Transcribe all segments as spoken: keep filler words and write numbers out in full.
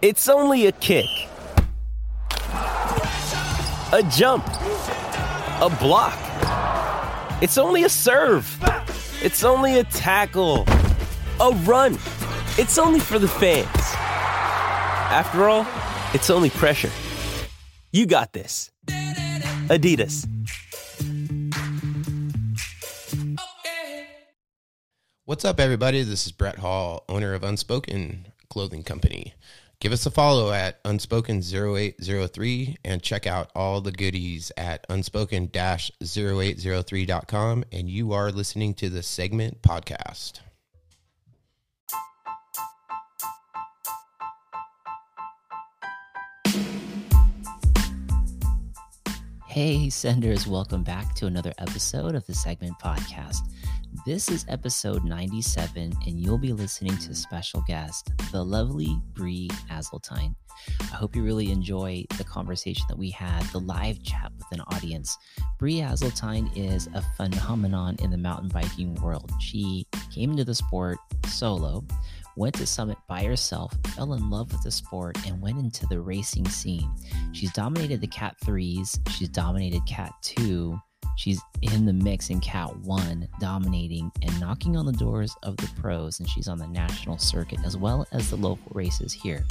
It's only a kick, a jump, a block. It's only a serve. It's only a tackle, a run. It's only for the fans. After all, it's only pressure. You got this. Adidas. What's up, everybody? This is Brett Hall, owner of Unspoken Clothing Company. Give us a follow at unspoken zero eight zero three and check out all the goodies at unspoken dash zero eight zero three dot com. And you are listening to The Segment Podcast. Hey, senders, welcome back to another episode of The Segment Podcast. This is episode ninety-seven, and you'll be listening to special guest, the lovely Brie Aseltine. I hope you really enjoy the conversation that we had, the live chat with an audience. Brie Aseltine is a phenomenon in the mountain biking world. She came into the sport solo, went to Summit by herself, fell in love with the sport, and went into the racing scene. She's dominated the Cat threes, she's dominated Cat two, she's in the mix in Cat one, dominating and knocking on the doors of the pros, and she's on the national circuit as well as the local races here.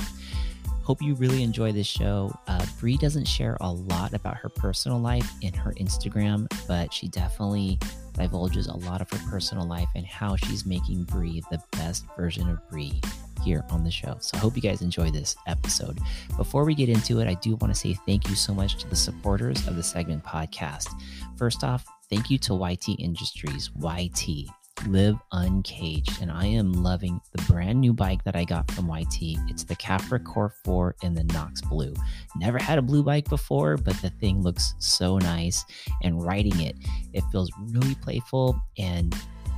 Hope you really enjoy this show. Uh, Brie doesn't share a lot about her personal life in her Instagram, but she definitely divulges a lot of her personal life and how she's making Brie the best version of Brie here on the show. So I hope you guys enjoy this episode. Before we get into it, I do want to say thank you so much to the supporters of The Segment Podcast. First off, thank you to Y T Industries. Y T, live uncaged. And I am loving the brand new bike that I got from Y T. It's the Cafracore four in the Knox Blue. Never had a blue bike before, but the thing looks so nice. And riding it, it feels really playful, and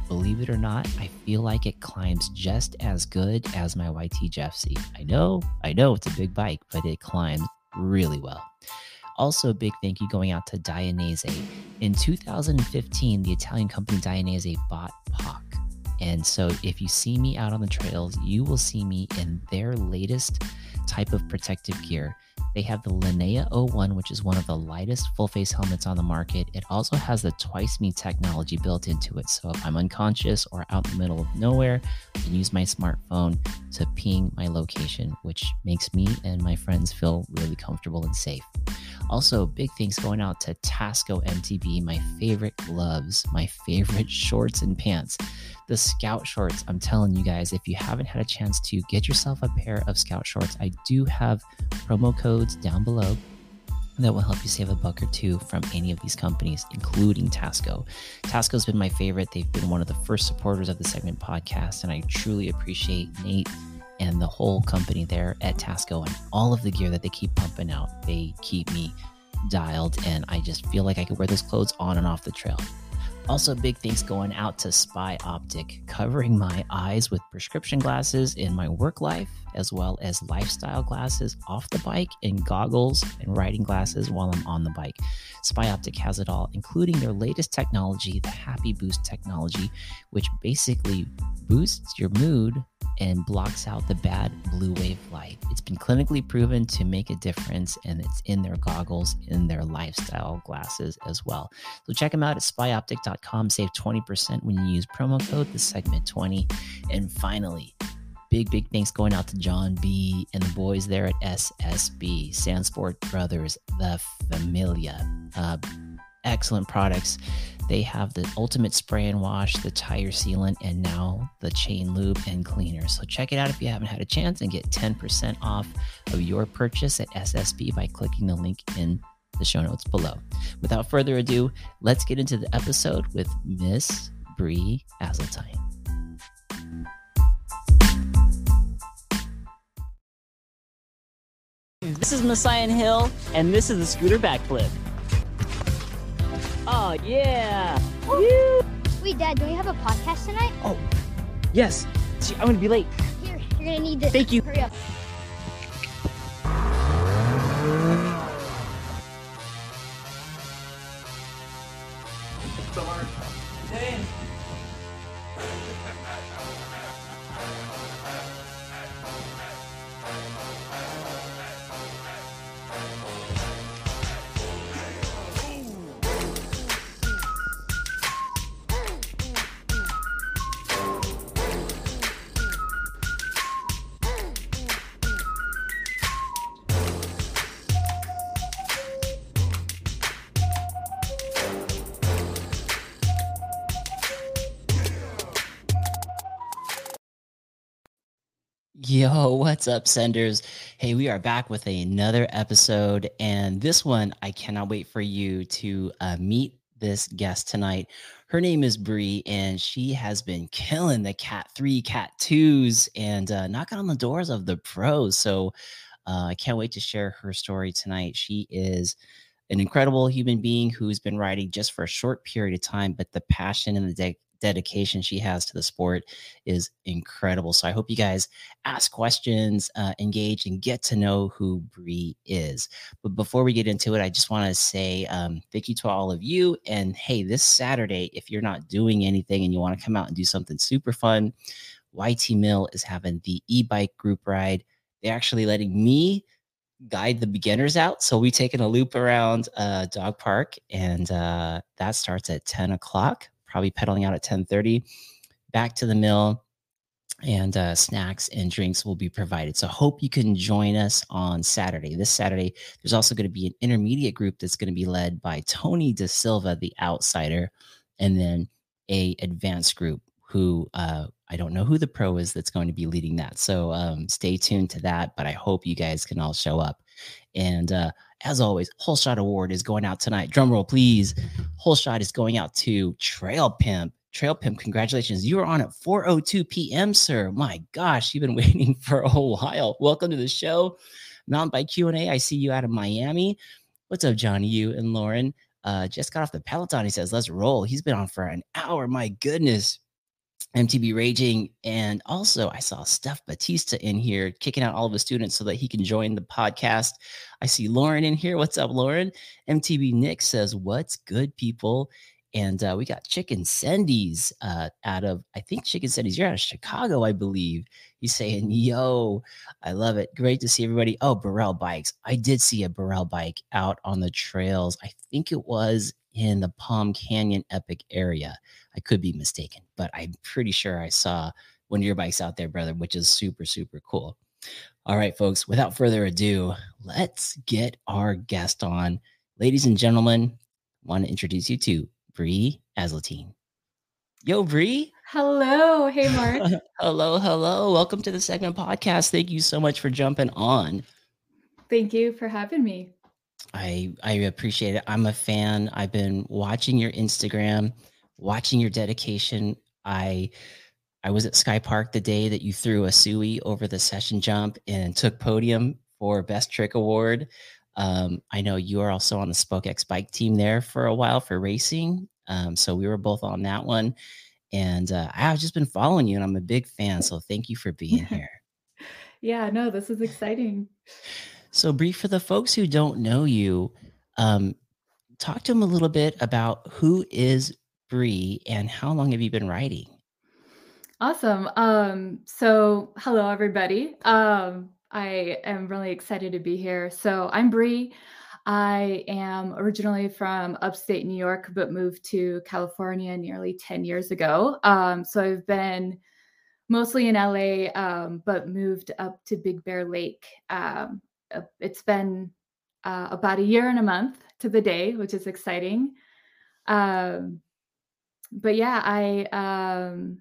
believe it or not, I feel like it climbs just as good as my Y T Jeffsy. I know, I know it's a big bike, but it climbs really well. Also, a big thank you going out to Dainese. In two thousand fifteen, the Italian company Dainese bought P O C. And so if you see me out on the trails, you will see me in their latest type of protective gear. They have the Linnea oh one, which is one of the lightest full-face helmets on the market. It also has the Twice Me technology built into it. So if I'm unconscious or out in the middle of nowhere, I can use my smartphone to ping my location, which makes me and my friends feel really comfortable and safe. Also, big thanks going out to Tasco M T B, my favorite gloves, my favorite shorts and pants. The Scout shorts, I'm telling you guys, if you haven't had a chance to get yourself a pair of Scout shorts, I do have promo codes down below that will help you save a buck or two from any of these companies, including Tasco. Tasco's been my favorite. They've been one of the first supporters of The Segment Podcast, and I truly appreciate Nate and the whole company there at Tasco and all of the gear that they keep pumping out. They keep me dialed, and I just feel like I could wear those clothes on and off the trail. Also, big thanks going out to Spy Optic, covering my eyes with prescription glasses in my work life, as well as lifestyle glasses off the bike and goggles and riding glasses while I'm on the bike. Spy Optic has it all, including their latest technology, the Happy Boost technology, which basically boosts your mood and blocks out the bad blue wave light. It's been clinically proven to make a difference, and it's in their goggles, in their lifestyle glasses as well. So check them out at spy optic dot com. Save twenty percent when you use promo code the segment twenty. And finally, big, big thanks going out to John B. and the boys there at S S B, Sandsport Brothers, the Familia. Uh, excellent products. They have the ultimate spray and wash, the tire sealant, and now the chain lube and cleaner. So check it out if you haven't had a chance, and get ten percent off of your purchase at S S B by clicking the link in the show notes below. Without further ado, let's get into the episode with Miss Brie Aseltine. This is Messiah Hill, and this is the scooter backflip. Oh, yeah. Woo. Wait, Dad, do we have a podcast tonight? Oh, yes. I'm going to be late. Here, you're going to need this. Thank you. Hurry up. Yo, what's up, senders? Hey, we are back with another episode, and this one, I cannot wait for you to uh, meet this guest tonight. Her name is Brie, and she has been killing the Cat three, Cat twos, and uh, knocking on the doors of the pros, so uh, I can't wait to share her story tonight. She is an incredible human being who's been riding just for a short period of time, but the passion and the de- dedication she has to the sport is incredible. So I hope you guys ask questions, uh, engage, and get to know who Brie is. But before we get into it, I just want to say um, thank you to all of you. And hey, this Saturday, if you're not doing anything and you want to come out and do something super fun, Y T Mill is having the e-bike group ride. They're actually letting me guide the beginners out. So we taking a loop around uh, Dog Park, and uh, that starts at ten o'clock, probably pedaling out at ten thirty, back to the mill, and uh, snacks and drinks will be provided. So hope you can join us on Saturday. This Saturday, there's also going to be an intermediate group that's going to be led by Tony Da Silva, the outsider, and then a advanced group who uh, I don't know who the pro is that's going to be leading that. So um, stay tuned to that, but I hope you guys can all show up. And uh, as always, Whole Shot Award is going out tonight. Drum roll, please. Whole Shot is going out to Trail Pimp. Trail Pimp, congratulations. You were on at four oh two p.m., sir. My gosh, you've been waiting for a while. Welcome to the show. Mountain Bike Q and A, I see you out of Miami. What's up, Johnny, you and Lauren? Uh, just got off the Peloton. He says, let's roll. He's been on for an hour. My goodness. M T B Raging, and also I saw Steph Batista in here kicking out all of his students so that he can join the podcast. I see Lauren in here. What's up, Lauren? M T B Nick says, what's good, people? And uh, we got Chicken Sendy's uh, out of, I think Chicken Sendy's, you're out of Chicago, I believe. He's saying, yo, I love it. Great to see everybody. Oh, Burrell Bikes. I did see a Burrell bike out on the trails. I think it was in the Palm Canyon Epic area. I could be mistaken, but I'm pretty sure I saw one of your bikes out there, brother, which is super, super cool. All right, folks, without further ado, let's get our guest on. Ladies and gentlemen, I want to introduce you to Brie Aseltine. Yo, Brie. Hello. Hey, Mark. Hello, hello. Welcome to the Segment Podcast. Thank you so much for jumping on. Thank you for having me. I I appreciate it. I'm a fan. I've been watching your Instagram, watching your dedication. I I was at Sky Park the day that you threw a suey over the session jump and took podium for Best Trick Award. Um, I know you are also on the SpokeX bike team there for a while for racing. Um, so we were both on that one. And uh, I've just been following you, and I'm a big fan. So thank you for being here. Yeah, no, this is exciting. So Brie, for the folks who don't know you, um, talk to them a little bit about who is Brie and how long have you been riding? Awesome. Um, so hello, everybody. Um, I am really excited to be here. So I'm Brie. I am originally from upstate New York, but moved to California nearly ten years ago. Um, so I've been mostly in L A, um, but moved up to Big Bear Lake. Um, It's been uh, about a year and a month to the day, which is exciting. Um, but yeah, I, um,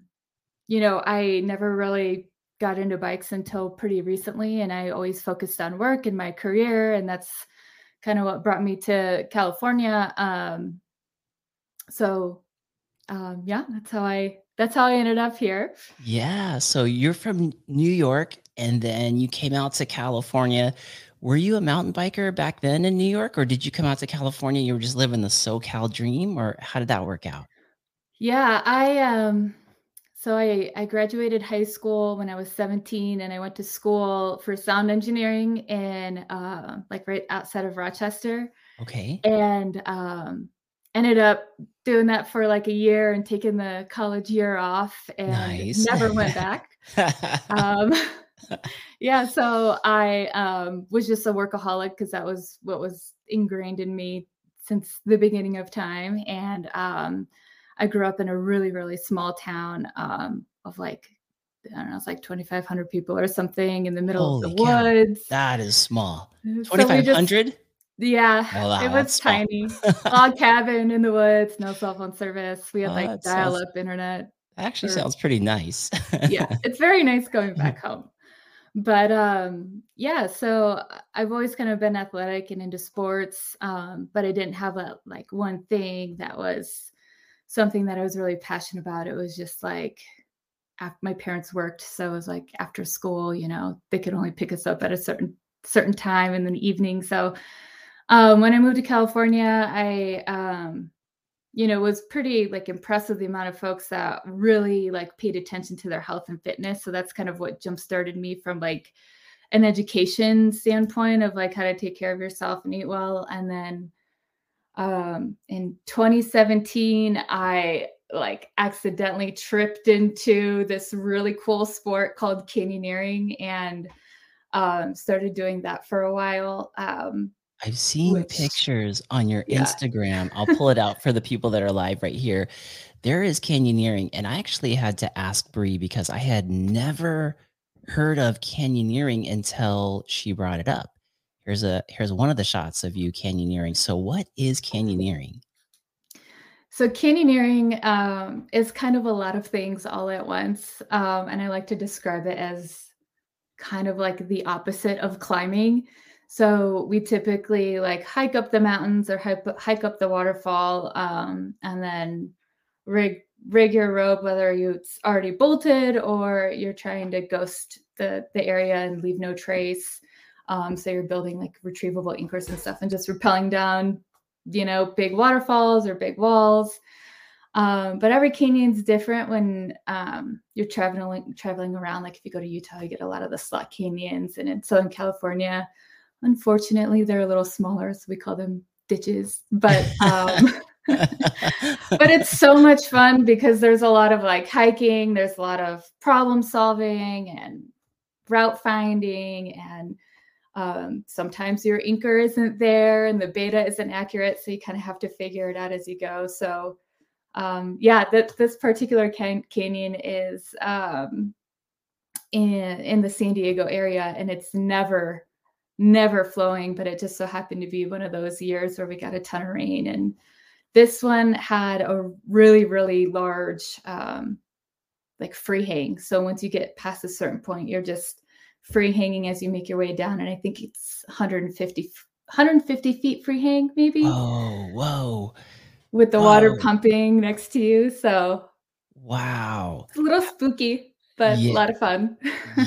you know, I never really got into bikes until pretty recently, and I always focused on work and my career. And that's kind of what brought me to California. Um, so um, yeah, that's how I, that's how I ended up here. Yeah. So you're from New York, and then you came out to California. Were you a mountain biker back then in New York, or did you come out to California? You were just living the SoCal dream, or how did that work out? Yeah, I um, so I, I graduated high school when I was seventeen, and I went to school for sound engineering in uh, like right outside of Rochester. Okay. And um, ended up doing that for like a year and taking the college year off, and nice. Never went back. um, yeah. So I um, was just a workaholic because that was what was ingrained in me since the beginning of time. And um, I grew up in a really, really small town um, of like, I don't know, it's like twenty-five hundred people or something in the middle Holy of the cow. Woods. That is small. twenty-five hundred? So yeah. Oh, wow, it was tiny. Log cabin in the woods, no cell phone service. We had oh, like dial sounds- up internet. Actually or, sounds pretty nice. Yeah. It's very nice going back home. But um, yeah, so I've always kind of been athletic and into sports, um, but I didn't have a like one thing that was something that I was really passionate about. It was just like after my parents worked, so it was like after school, you know, they could only pick us up at a certain certain time in the evening. So um, when I moved to California, I um, you know was pretty like impressed with the amount of folks that really like paid attention to their health and fitness. So that's kind of what jump started me from like an education standpoint of like how to take care of yourself and eat well. And then Um, in twenty seventeen, I like accidentally tripped into this really cool sport called canyoneering, and um, started doing that for a while. Um, I've seen which, pictures on your yeah. Instagram. I'll pull it out for the people that are live right here. There is canyoneering. And I actually had to ask Brie because I had never heard of canyoneering until she brought it up. Here's a here's one of the shots of you canyoneering. So what is canyoneering? So canyoneering um, is kind of a lot of things all at once. Um, and I like to describe it as kind of like the opposite of climbing. So we typically like hike up the mountains or hike, hike up the waterfall, um, and then rig, rig your rope, whether it's already bolted or you're trying to ghost the, the area and leave no trace. Um, so you're building like retrievable anchors and stuff and just rappelling down, you know, big waterfalls or big walls. Um, but every canyon's different when um, you're traveling traveling around. Like if you go to Utah, you get a lot of the slot canyons. And in Southern California, unfortunately, they're a little smaller, so we call them ditches. But um, but it's so much fun because there's a lot of like hiking. There's a lot of problem solving and route finding, and Um, sometimes your anchor isn't there and the beta isn't accurate, so you kind of have to figure it out as you go. So um, yeah, that this particular can- canyon is um, in, in the San Diego area, and it's never, never flowing, but it just so happened to be one of those years where we got a ton of rain. And this one had a really, really large um, like free hang. So once you get past a certain point, you're just free hanging as you make your way down, and I think it's one hundred fifty feet free hang, maybe. Oh, whoa! With the whoa. water pumping next to you, so wow, it's a little spooky, but yeah. a lot of fun.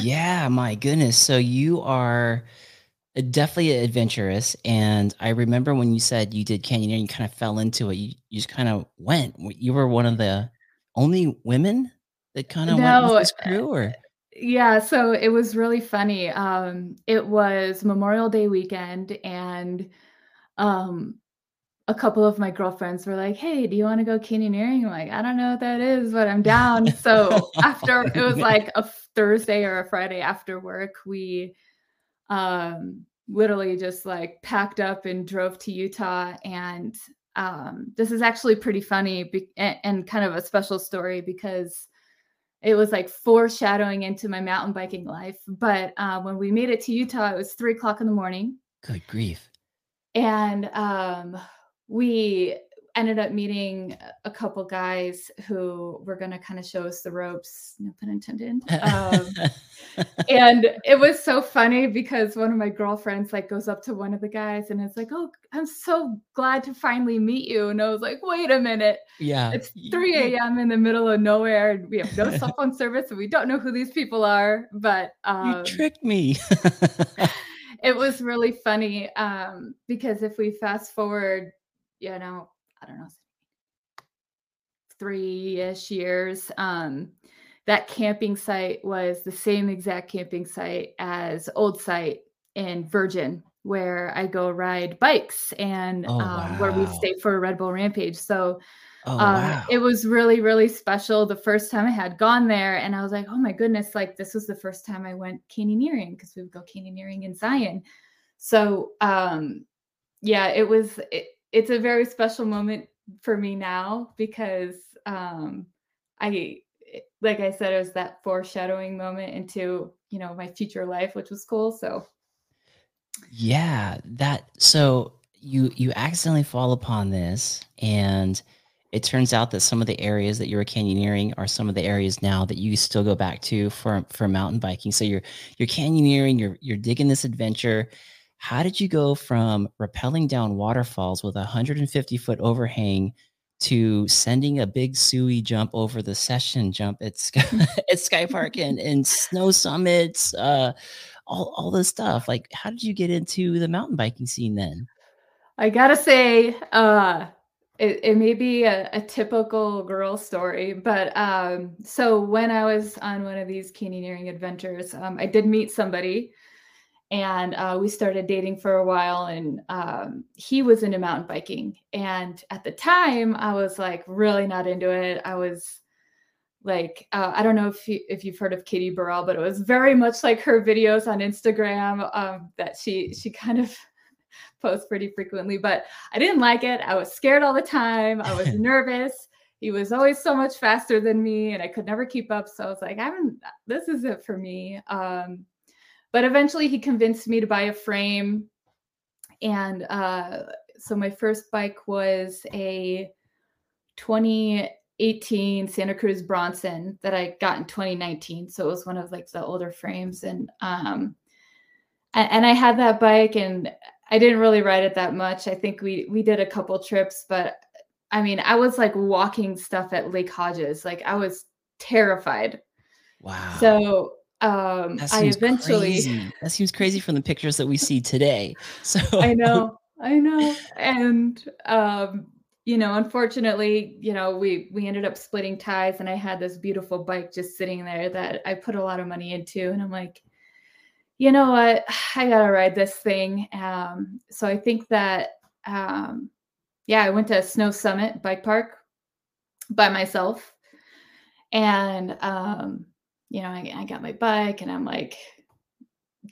Yeah, my goodness! So you are definitely adventurous, and I remember when you said you did canyoneering, you kind of fell into it. You, you just kind of went. You were one of the only women that kind of no, went with this crew, or. Yeah, so it was really funny. Um, it was Memorial Day weekend, and um, a couple of my girlfriends were like, "Hey, do you want to go canyoneering?" I'm like, "I don't know what that is, but I'm down." So after it was like a Thursday or a Friday after work, we um, literally just like packed up and drove to Utah. And um, this is actually pretty funny be- and, and kind of a special story because it was like foreshadowing into my mountain biking life. But uh, when we made it to Utah, it was three o'clock in the morning. Good grief. And um, we ended up meeting a couple guys who were going to kind of show us the ropes, no pun intended. Um, and it was so funny because one of my girlfriends like goes up to one of the guys and it's like, "Oh, I'm so glad to finally meet you." And I was like, wait a minute. Yeah. It's three a.m. in the middle of nowhere, and we have no cell phone service, and we don't know who these people are, but um, you tricked me. It was really funny um, because if we fast forward, you know, I don't know, three-ish years. Um, that camping site was the same exact camping site as Old Site in Virgin, where I go ride bikes and oh, um, wow. where we stayed for a Red Bull Rampage. So oh, um, wow. it was really, really special. The first time I had gone there, and I was like, oh my goodness, like this was the first time I went canyoneering, because we would go canyoneering in Zion. So um, yeah, it was... It, It's a very special moment for me now because um, I, like I said, it was that foreshadowing moment into, you know, my future life, which was cool. So. Yeah, that, so you, you accidentally fall upon this, and it turns out that some of the areas that you were canyoneering are some of the areas now that you still go back to for, for mountain biking. So you're, you're canyoneering, you're, you're digging this adventure. How did you go from rappelling down waterfalls with a one hundred fifty foot overhang to sending a big suey jump over the session jump at Sky, at Sky Park and, and Snow Summits, uh, all, all this stuff? Like, how did you get into the mountain biking scene then? I gotta say, uh, It, it may be a, a typical girl story, but um, so when I was on one of these canyoneering adventures, um, I did meet somebody, and uh, we started dating for a while, and um, he was into mountain biking. And at the time, I was like really not into it. I was like, uh, I don't know if, you, if you've heard of Katie Burrell, but it was very much like her videos on Instagram um, that she she kind of post pretty frequently, but I didn't like it. I was scared all the time. I was nervous. He was always so much faster than me, and I could never keep up. So I was like, I'm, this isn't for me. Um, but eventually he convinced me to buy a frame. And uh, so my first bike was a twenty eighteen Santa Cruz Bronson that I got in twenty nineteen. So it was one of like the older frames. And, um, and, and I had that bike, and I didn't really ride it that much. I think we we did a couple trips, but I mean, I was like walking stuff at Lake Hodges. Like, I was terrified. Wow. So um, I eventually. Crazy. That seems crazy from the pictures that we see today. So I know, I know, and um, you know, unfortunately, you know, we we ended up splitting ties, and I had this beautiful bike just sitting there that I put a lot of money into, and I'm like, you know what, I gotta ride this thing. Um, so I think that, um, yeah, I went to Snow Summit Bike Park by myself, and, um, you know, I, I got my bike, and I'm like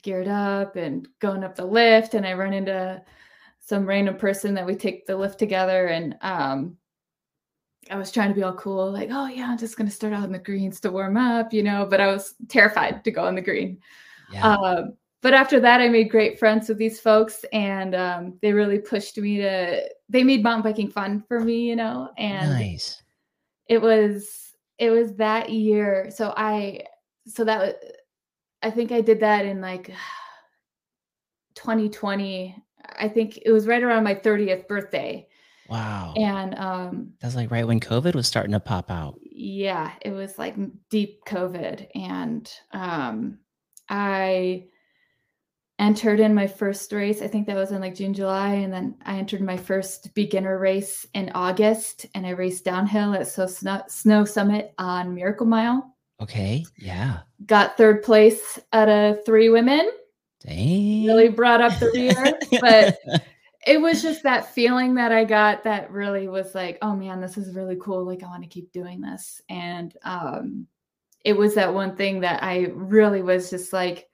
geared up and going up the lift, and I run into some random person that we take the lift together. And, um, I was trying to be all cool. Like, oh yeah, I'm just going to start out in the greens to warm up, you know, but I was terrified to go on the green. Yeah. Um, but after that, I made great friends with these folks, and um, they really pushed me to, they made mountain biking fun for me, you know, and nice. it was, it was that year. So I, so that, was, I think I did that in like twenty twenty. I think it was right around my thirtieth birthday. Wow. And um, that's like right when COVID was starting to pop out. Yeah. It was like deep COVID, and um, I entered in my first race. I think that was in like June, July. And then I entered my first beginner race in August, and I raced downhill at so Snow, Snow Summit on Miracle Mile. Okay. Yeah. Got third place out of three women. Dang. Really brought up the rear, but it was just that feeling that I got that really was like, oh man, this is really cool. Like, I want to keep doing this. And, um, it was that one thing that I really was just like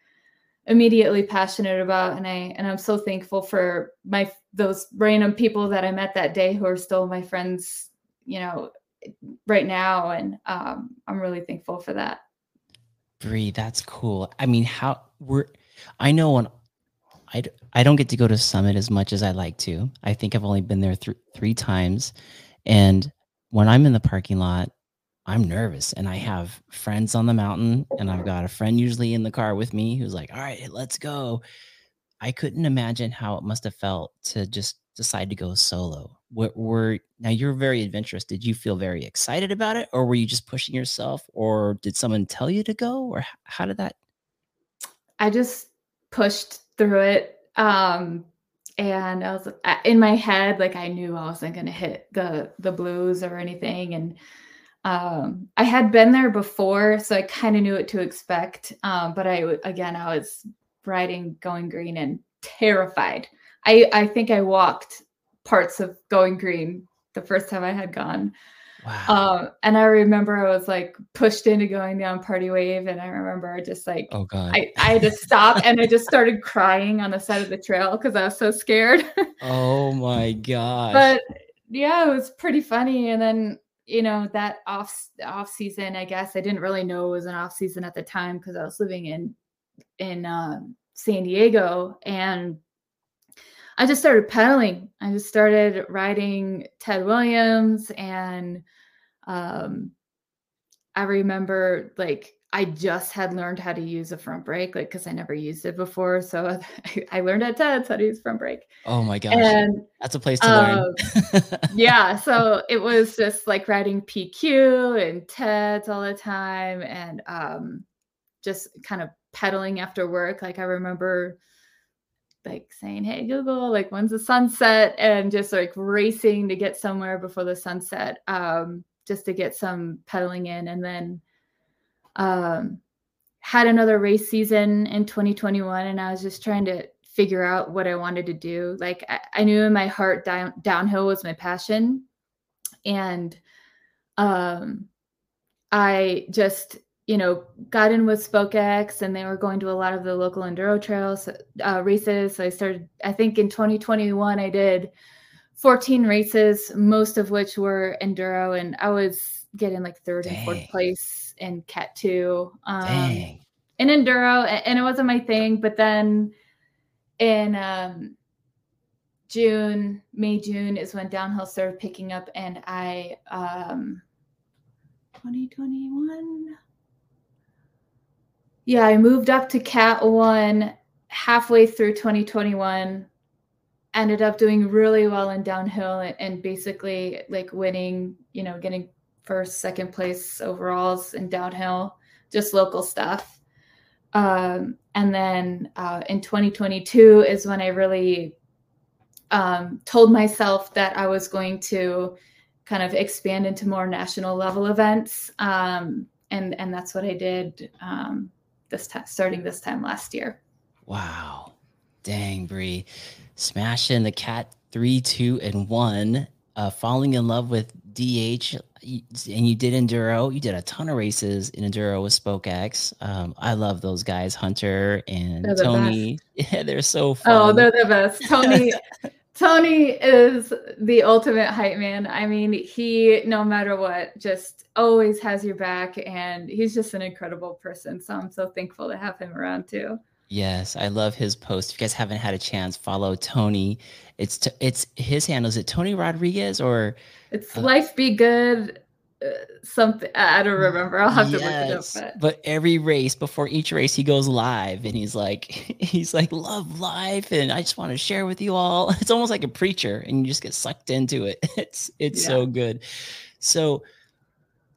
immediately passionate about. And I, and I'm so thankful for my, those random people that I met that day who are still my friends, you know, right now. And, um, I'm really thankful for that. Brie, that's cool. I mean, how we're, I know when I, I don't get to go to Summit as much as I like to. I think I've only been there th- three times. And when I'm in the parking lot, I'm nervous, and I have friends on the mountain, and I've got a friend usually in the car with me who's like, all right, let's go. I couldn't imagine how it must've felt to just decide to go solo. What were, now you're very adventurous. Did you feel very excited about it, or were you just pushing yourself, or did someone tell you to go, or how did that? I just pushed through it. Um, and I was in my head, like I knew I wasn't going to hit the, the blues or anything. And, Um, I had been there before, so I kind of knew what to expect. Um, but I, again, I was riding Going Green and terrified. I, I think I walked parts of Going Green the first time I had gone. Wow. Um, and I remember I was like pushed into going down Party Wave. And I remember just like, oh God, I, I had to stop and I just started crying on the side of the trail because I was so scared. Oh my God. But yeah, it was pretty funny. And then, you know, that off off season, I guess I didn't really know it was an off season at the time because I was living in in um, San Diego, and I just started pedaling. I just started riding Ted Williams. And um, I remember, like, I just had learned how to use a front brake, like, because I never used it before. So I, I learned at Ted's how to use front brake. Oh my gosh. And, that's a place to um, learn. Yeah. So it was just like riding P Q and Ted's all the time, and um, just kind of pedaling after work. Like I remember like saying, hey, Google, like, when's the sunset? And just like racing to get somewhere before the sunset, um, just to get some pedaling in. And then Um, had another race season in twenty twenty-one, and I was just trying to figure out what I wanted to do. Like I, I knew in my heart down, downhill was my passion. And um, I just, you know, got in with SpokeX, and they were going to a lot of the local enduro trails uh, races. So I started, I think in twenty twenty-one, I did fourteen races, most of which were enduro, and I was getting like third Dang. and fourth place. And Cat two um, and enduro, and it wasn't my thing. But then in um, June, May, June is when downhill started picking up, and I, um, twenty twenty-one, yeah, I moved up to Cat one halfway through twenty twenty-one. Ended up doing really well in downhill, and, and basically like winning, you know, getting first, second place overalls in downhill, just local stuff. Um, and then uh, in twenty twenty-two is when I really um, told myself that I was going to kind of expand into more national level events. Um, and, and that's what I did um, this time, starting this time last year. Wow. Dang, Brie. Smashing the Cat three, two, and one. Uh, falling in love with D H, and you did enduro. You did a ton of races in enduro with SpokeX. Um, I love those guys, Hunter and they're Tony. The yeah, they're so fun. Oh, they're the best. Tony, Tony is the ultimate hype man. I mean, he, no matter what, just always has your back, and he's just an incredible person. So I'm so thankful to have him around too. Yes, I love his post. If you guys haven't had a chance, follow Tony. It's t- it's his handle. Is it Tony Rodriguez or? It's uh, Life Be Good. Uh, something I don't remember. I'll have yes, to look it up. But. but every race, before each race, he goes live, and he's like, he's like, love life, and I just want to share with you all. It's almost like a preacher, and you just get sucked into it. It's it's yeah. so good. So,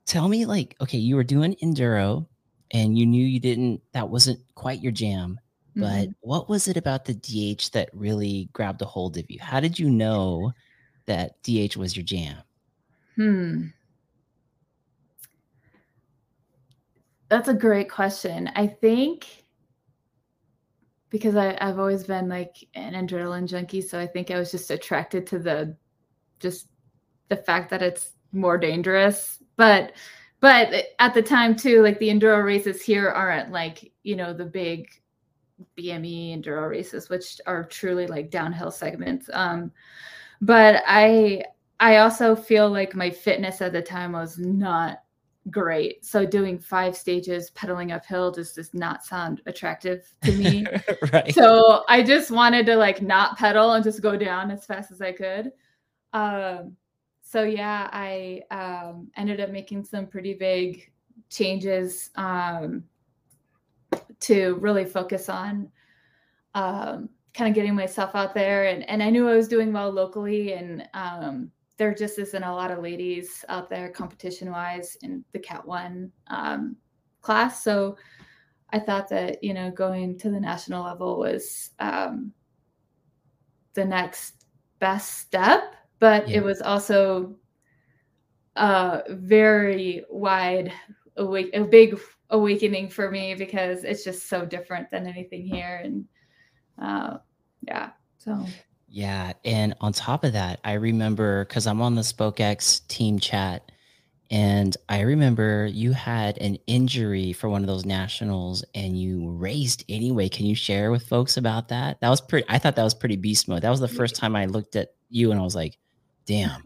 tell me, like, okay, you were doing enduro. And you knew you didn't, that wasn't quite your jam, but mm-hmm. what was it about the D H that really grabbed a hold of you? How did you know that D H was your jam? Hmm. That's a great question. I think because I, I've always been like an adrenaline junkie. So I think I was just attracted to the, just the fact that it's more dangerous, but But at the time too, like the enduro races here aren't like, you know, the big B M E enduro races, which are truly like downhill segments. Um, but I, I also feel like my fitness at the time was not great. So doing five stages, pedaling uphill just does not sound attractive to me. Right. So I just wanted to like not pedal and just go down as fast as I could. Um, So yeah, I um, ended up making some pretty big changes um, to really focus on um, kind of getting myself out there. And, and I knew I was doing well locally, and um, there just isn't a lot of ladies out there competition-wise in the Cat one um, class. So I thought that, you know, going to the national level was um, the next best step. But yeah. It was also a very wide, awake, a big awakening for me, because it's just so different than anything here. And uh, yeah, so. Yeah. And on top of that, I remember, because I'm on the SpokeX team chat, and I remember you had an injury for one of those nationals, and you raced anyway. Can you share with folks about that? That was pretty, I thought that was pretty beast mode. That was the first time I looked at you and I was like, damn.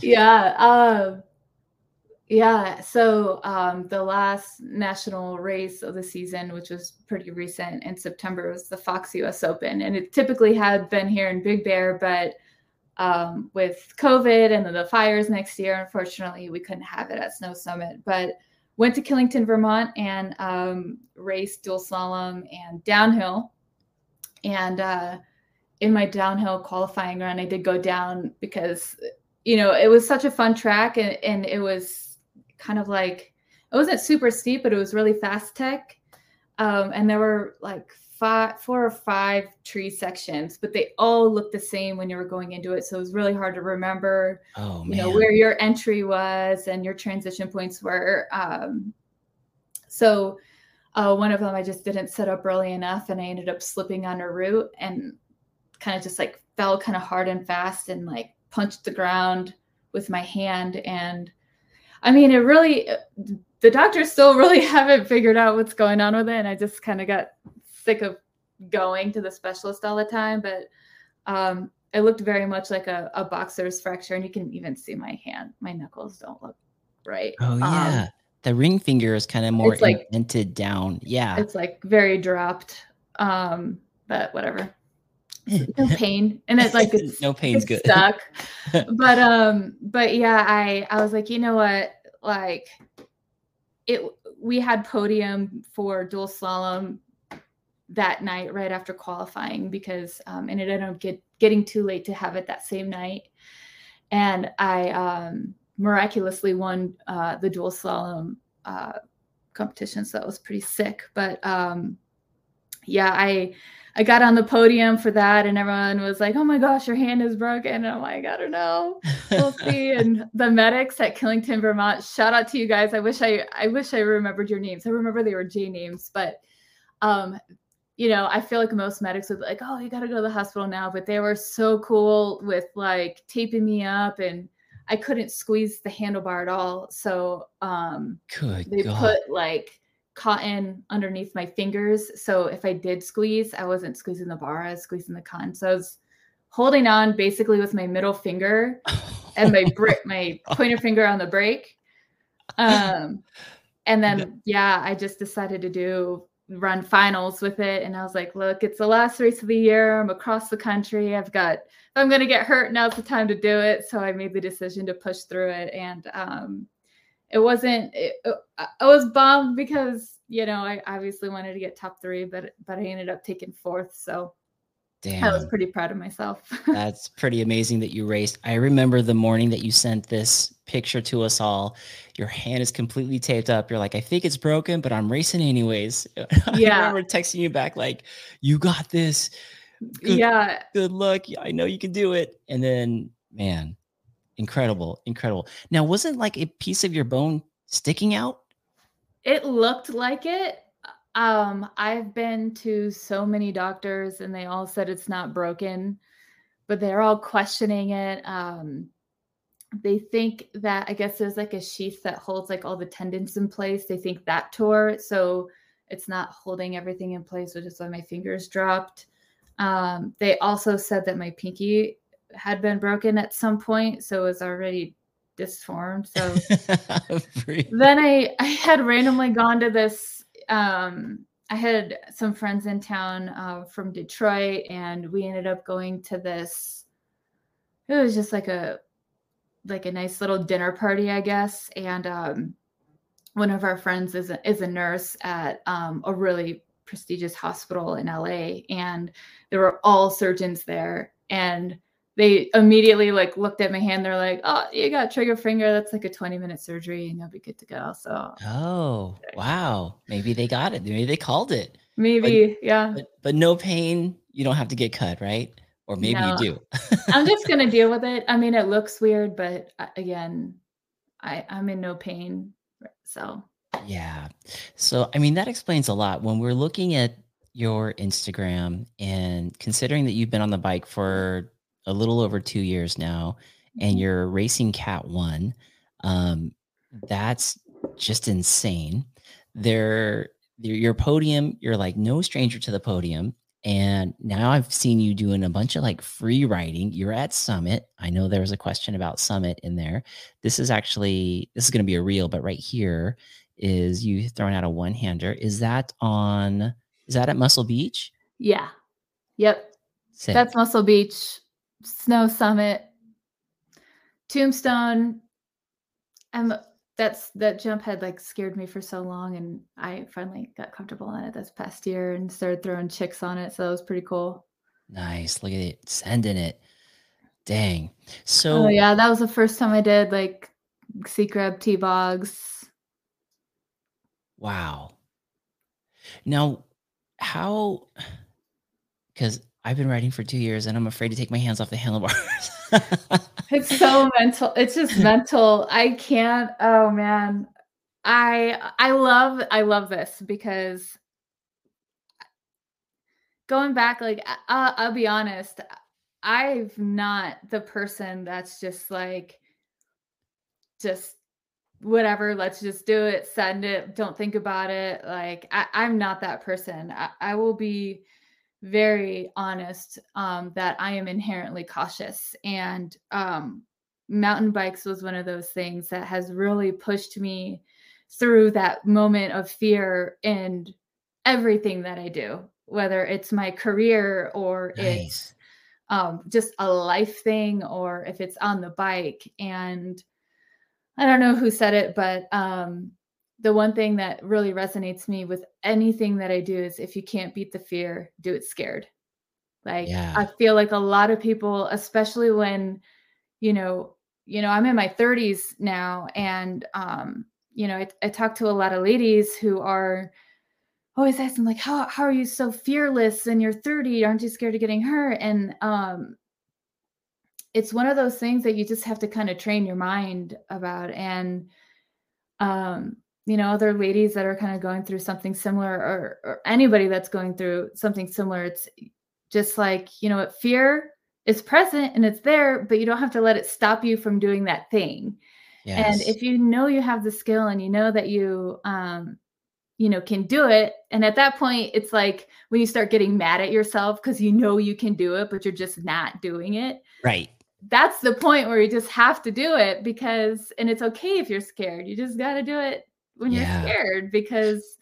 Yeah. Um, Yeah. So um, the last national race of the season, which was pretty recent in September, was the Fox U S Open. And it typically had been here in Big Bear, but um, with COVID and the fires next year, unfortunately, we couldn't have it at Snow Summit. But went to Killington, Vermont, and um, raced dual slalom and downhill. And uh, in my downhill qualifying run, I did go down because, you know, it was such a fun track, and, and it was kind of like, it wasn't super steep, but it was really fast tech. Um, and there were like five, four or five tree sections, but they all looked the same when you were going into it. So it was really hard to remember, oh, you know, where your entry was and your transition points were. Um, so uh, one of them, I just didn't set up early enough, and I ended up slipping on a root and kind of just like fell kind of hard and fast and like punched the ground with my hand. And I mean, it really, the doctors still really haven't figured out what's going on with it. And I just kind of got sick of going to the specialist all the time. But um, it looked very much like a, a boxer's fracture. And you can even see my hand. My knuckles don't look right. Oh, yeah. Um, the ring finger is kind of more indented like, down. Yeah. It's like very dropped. Um, but whatever. No pain, and it's like it's, no pain's it's good. Stuck, but um, but yeah, I I was like, you know what, like it. We had podium for dual slalom that night right after qualifying because um, and it ended up get, getting too late to have it that same night, and I um miraculously won uh the dual slalom uh competition, so that was pretty sick, but um. Yeah, I I got on the podium for that, and everyone was like, oh my gosh, your hand is broken. And I'm like, I don't know. We'll see. And the medics at Killington, Vermont, shout out to you guys. I wish I I wish I remembered your names. I remember they were J names, but um, you know, I feel like most medics would be like, oh, you gotta go to the hospital now. But they were so cool with like taping me up, and I couldn't squeeze the handlebar at all. So um Good they God. put like cotton underneath my fingers, so if I did squeeze, I wasn't squeezing the bar, I was squeezing the cotton. So I was holding on basically with my middle finger and my bri- my pointer finger on the brake. Um, and then yeah, I just decided to do run finals with it, and I was like, look, it's the last race of the year. I'm across the country. I've got if I'm gonna get hurt, now's the time to do it. So I made the decision to push through it, and um, It wasn't, it, I was bummed because, you know, I obviously wanted to get top three, but but I ended up taking fourth. So Damn. I was pretty proud of myself. That's pretty amazing that you raced. I remember the morning that you sent this picture to us all, your hand is completely taped up. You're like, I think it's broken, but I'm racing anyways. Yeah. I remember texting you back like, you got this. Good, yeah. Good luck. I know you can do it. And then, man. Incredible. Incredible. Now, wasn't like a piece of your bone sticking out? It looked like it. Um, I've been to so many doctors and they all said it's not broken, but they're all questioning it. Um, they think that, I guess there's like a sheath that holds like all the tendons in place. They think that tore. So it's not holding everything in place, which is why my fingers dropped. Um, they also said that my pinky had been broken at some point, so it was already disformed. So then I, I had randomly gone to this. Um, I had some friends in town uh, from Detroit, and we ended up going to this. It was just like a like a nice little dinner party, I guess. And um, one of our friends is a, is a nurse at um, a really prestigious hospital in L A, and there were all surgeons there, and they immediately like looked at my hand. They're like, oh, you got trigger finger. That's like a twenty minute surgery and you'll be good to go. So, oh, wow. Maybe they got it. Maybe they called it. Maybe. But, yeah. But, but no pain. You don't have to get cut. Right. Or maybe no, you do. I'm just going to deal with it. I mean, it looks weird, but again, I I'm in no pain. So. Yeah. So, I mean, that explains a lot when we're looking at your Instagram and considering that you've been on the bike for a little over two years now, and you're racing Cat One. Um, that's just insane. They're, they're your podium. You're like no stranger to the podium. And now I've seen you doing a bunch of like free writing. You're at Summit. I know there was a question about Summit in there. This is actually, this is going to be a reel, but right here is you throwing out a one-hander. Is that on, is that at Muscle Beach? Yeah. Yep. Sick. That's Muscle Beach, Snow Summit, Tombstone. And that's, that jump had like scared me for so long, and I finally got comfortable on it this past year and started throwing chicks on it. So that was pretty cool. Nice. Look at it. Sending it. Dang. So oh, yeah, that was the first time I did like sea grub, T-bogs. Wow. Now how, because I've been riding for two years and I'm afraid to take my hands off the handlebars. It's so mental. It's just mental. I can't. Oh man. I, I love, I love this because going back, like, uh, I'll be honest, I'm not the person that's just like, just whatever, let's just do it, send it, don't think about it. Like I, I'm not that person. I, I will be very honest, um, that I am inherently cautious, and, um, mountain bikes was one of those things that has really pushed me through that moment of fear and everything that I do, whether it's my career or nice. It's, um, just a life thing, or if it's on the bike. And I don't know who said it, but, um, the one thing that really resonates me with anything that I do is if you can't beat the fear, do it scared. Like, yeah. I feel like a lot of people, especially when, you know, you know, I'm in my thirties now, and, um, you know, I, I talk to a lot of ladies who are always asking like, how, how are you so fearless and you're thirty? Aren't you scared of getting hurt? And, um, it's one of those things that you just have to kind of train your mind about. And, um, you know, other ladies that are kind of going through something similar, or, or anybody that's going through something similar, it's just like, you know, fear is present and it's there, but you don't have to let it stop you from doing that thing. Yes. And if you know you have the skill and you know that you, um, you know, can do it. And at that point, it's like when you start getting mad at yourself because you know you can do it, but you're just not doing it. Right. That's the point where you just have to do it because, and it's okay if you're scared, you just got to do it when yeah. you're scared, because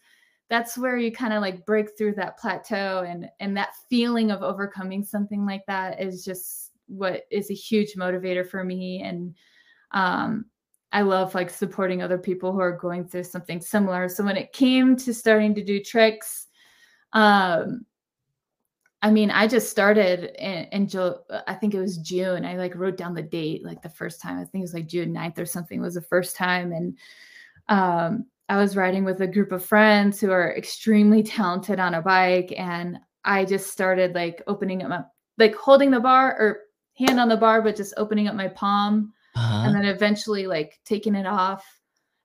that's where you kind of like break through that plateau, and, and that feeling of overcoming something like that is just what is a huge motivator for me. And, um, I love like supporting other people who are going through something similar. So when it came to starting to do tricks, um, I mean, I just started in, in July, I think it was June. I like wrote down the date, like the first time, I think it was like June ninth or something was the first time. And, Um, I was riding with a group of friends who are extremely talented on a bike. And I just started like opening up my, like holding the bar or hand on the bar, but just opening up my palm uh-huh. and then eventually like taking it off.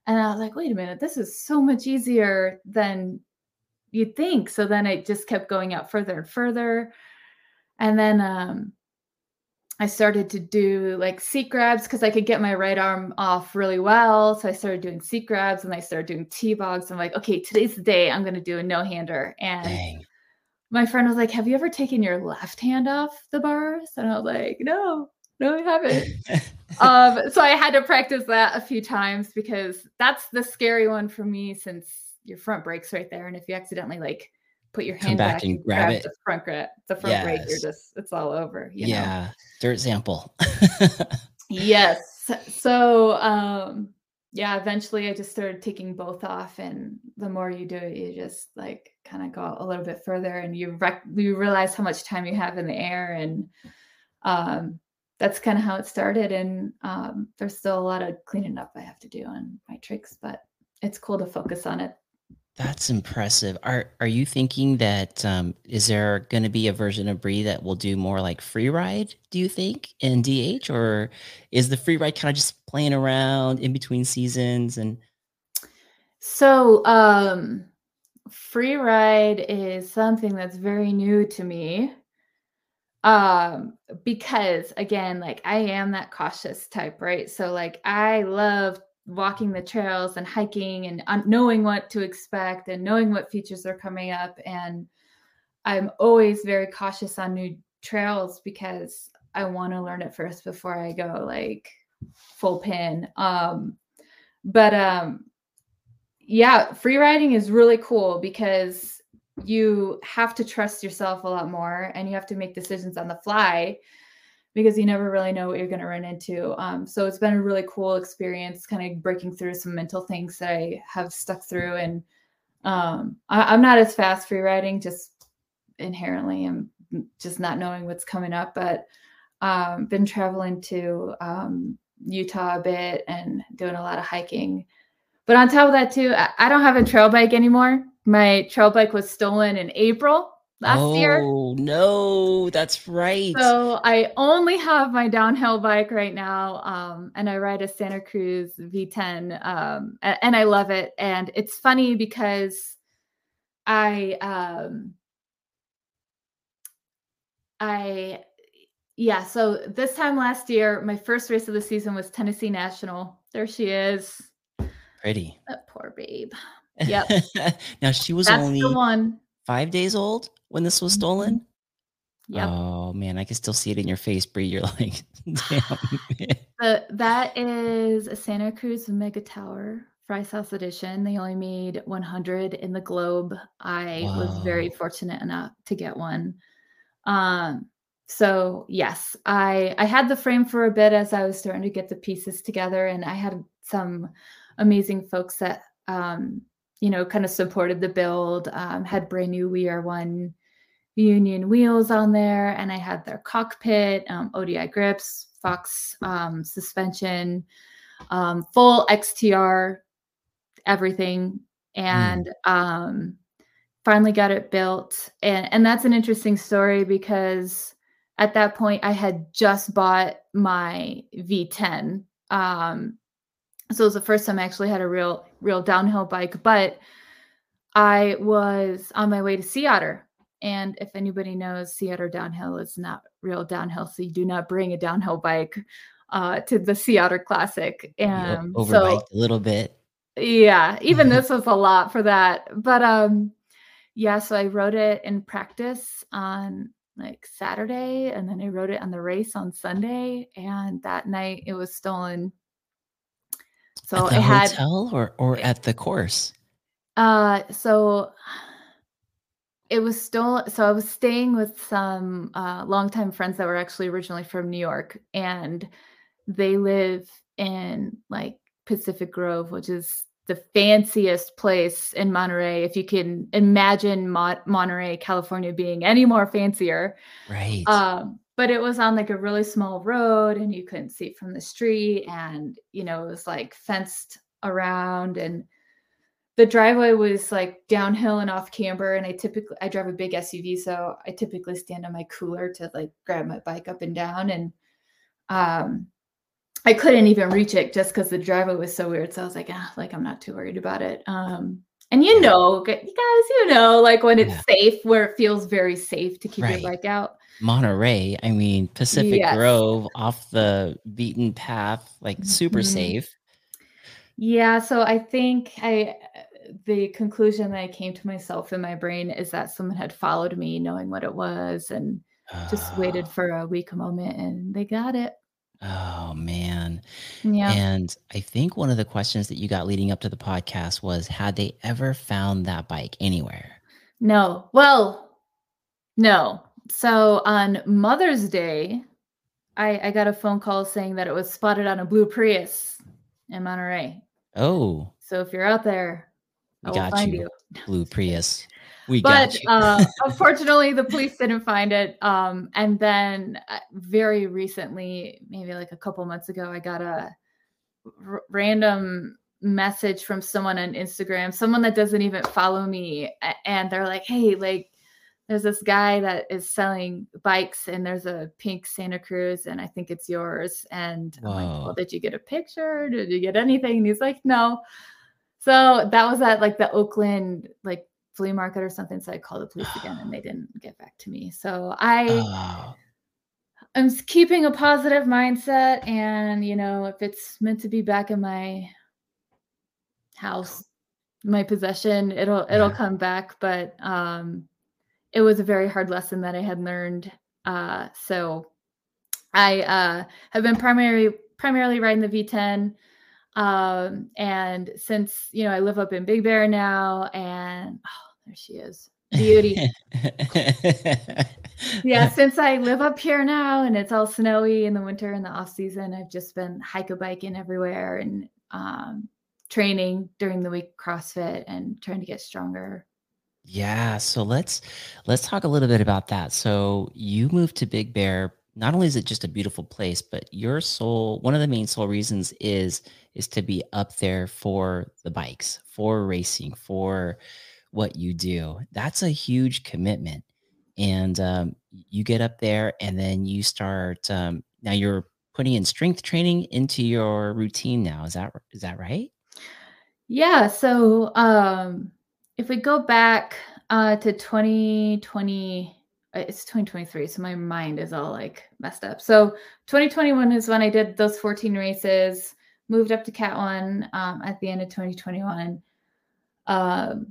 And I was like, wait a minute, this is so much easier than you'd think. So then I just kept going out further and further. And then, um, I started to do like seat grabs because I could get my right arm off really well. So I started doing seat grabs and I started doing T-bogs. I'm like, okay, today's the day I'm going to do a no-hander. And dang. My friend was like, have you ever taken your left hand off the bars? And I was like, no, no, I haven't. um, so I had to practice that a few times because that's the scary one for me, since your front brake's right there. And if you accidentally like put your hand back, back and grab, grab it. The front grip, the front yes. brake, you're just, it's all over. You yeah. know? Dirt sample. yes. So, um, yeah, eventually I just started taking both off, and the more you do it, you just like kind of go a little bit further, and you rec- you realize how much time you have in the air. And, um, that's kind of how it started. And, um, there's still a lot of cleaning up I have to do on my tricks, but it's cool to focus on it. That's impressive. Are are you thinking that, um, is there going to be a version of Brie that will do more like free ride, do you think, in D H? Or is the free ride kind of just playing around in between seasons? And so um, free ride is something that's very new to me. Um, because again, like I am that cautious type, right? So like I love walking the trails and hiking and knowing what to expect and knowing what features are coming up. And, I'm always very cautious on new trails because I want to learn it first before I go like full pin. Um, but um, yeah, free riding is really cool because you have to trust yourself a lot more and you have to make decisions on the fly because you never really know what you're going to run into. Um, so it's been a really cool experience kind of breaking through some mental things that I have stuck through. And um, I, I'm not as fast free riding, just inherently I'm just not knowing what's coming up, but um, been traveling to um, Utah a bit and doing a lot of hiking. But on top of that too, I, I don't have a trail bike anymore. My trail bike was stolen in April last oh, year. Oh no, that's right. So I only have my downhill bike right now. Um, and I ride a Santa Cruz V ten um, and, and I love it. And it's funny because I, um, I, yeah. So this time last year, my first race of the season was Tennessee National. There she is. Pretty. That poor babe. Yep. Now she was That's only the one. five days old when this was stolen. Yep. Oh man, I can still see it in your face, Brie. You're like, damn. uh, that is a Santa Cruz Mega Tower Fry Sauce Edition. They only made one hundred in the globe. I Whoa. was very fortunate enough to get one. Um, so yes, I, I had the frame for a bit as I was starting to get the pieces together, and I had some amazing folks that, um, you know, kind of supported the build, um, had brand new We Are One Union wheels on there, and I had their cockpit, um, O D I grips, Fox, um, suspension, um, full X T R, everything. And, mm. um, finally got it built. And, and that's an interesting story because at that point I had just bought my V ten. Um, so it was the first time I actually had a real, real downhill bike, but I was on my way to Sea Otter. And if anybody knows, Sea Otter downhill is not real downhill. So you do not bring a downhill bike, uh, to the Sea Otter Classic. And overbiked so, a little bit. Yeah. Even this was a lot for that, but, um, yeah. So I rode it in practice on like Saturday, and then I rode it on the race on Sunday. And that night it was stolen. So at the I had hotel or, or at the course. Uh, so it was stolen. So I was staying with some uh, longtime friends that were actually originally from New York, and they live in like Pacific Grove, which is the fanciest place in Monterey. If you can imagine Mo- Monterey, California being any more fancier. Right. Um, but it was on like a really small road and you couldn't see it from the street, and, you know, it was like fenced around, and the driveway was like downhill and off camber. And I typically, I drive a big S U V, so I typically stand on my cooler to like grab my bike up and down. And, um, I couldn't even reach it just because the driveway was so weird. So I was like, ah, like, I'm not too worried about it. Um, and you know, you guys, you know, like when it's yeah. safe, where it feels very safe to keep right. your bike out. Monterey, I mean, Pacific yes. Grove, off the beaten path, like super mm-hmm. safe. Yeah. So I think I, the conclusion that I came to myself in my brain is that someone had followed me knowing what it was, and uh. just waited for a weak moment, and they got it. Oh man. Yeah. And I think one of the questions that you got leading up to the podcast was, had they ever found that bike anywhere? No. Well, no. So on Mother's Day, I, I got a phone call saying that it was spotted on a blue Prius in Monterey. Oh. So if you're out there, I we will got find you. you. Blue Prius. We but, got you. uh, unfortunately, the police didn't find it. Um, and then very recently, maybe like a couple months ago, I got a r- random message from someone on Instagram, someone that doesn't even follow me. And they're like, hey, like, there's this guy that is selling bikes, and there's a pink Santa Cruz, and I think it's yours. And Whoa. I'm like, well, did you get a picture? Did you get anything? And he's like, no. So that was at like the Oakland, like, flea market or something. So I called the police again, and they didn't get back to me. So I am oh. keeping a positive mindset, and you know, if it's meant to be back in my house, my possession, it'll, it'll yeah. come back. But, um, it was a very hard lesson that I had learned. Uh, so I uh, have been primarily primarily riding the V ten. Um, and since, you know, I live up in Big Bear now, and oh, there she is. Beauty. Yeah. Since I live up here now and it's all snowy in the winter and the off season, I've just been hike-a-biking everywhere and, um, training during the week, CrossFit, and trying to get stronger. Yeah. So let's, let's talk a little bit about that. So you moved to Big Bear. Not only is it just a beautiful place, but your sole, one of the main sole reasons is, is to be up there for the bikes, for racing, for what you do. That's a huge commitment. And um, you get up there and then you start, um, now you're putting in strength training into your routine now. Is that, is that right? Yeah. So um, if we go back uh, to twenty twenty, it's twenty twenty-three. So my mind is all like messed up. So twenty twenty-one is when I did those fourteen races, moved up to Cat one um, at the end of twenty twenty-one. Um,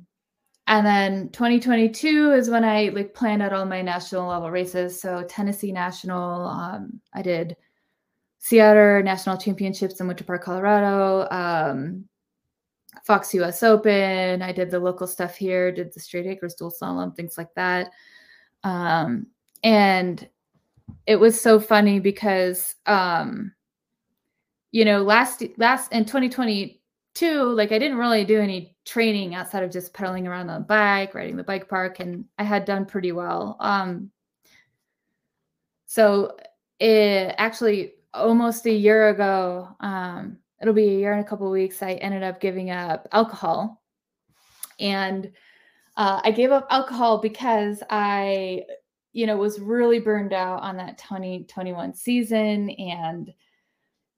and then twenty twenty-two is when I like planned out all my national level races. So Tennessee National, um, I did Seattle National Championships in Winter Park, Colorado, um, Fox U S Open. I did the local stuff here, did the Straight Acres, Dual Slalom, things like that. Um, and it was so funny because, um, you know, last, last in twenty twenty-two, like I didn't really do any training outside of just pedaling around on the bike, riding the bike park, and I had done pretty well. Um, so it actually almost a year ago, um, it'll be a year and a couple of weeks, I ended up giving up alcohol. And uh, I gave up alcohol because I, you know, was really burned out on that twenty twenty-one season. And,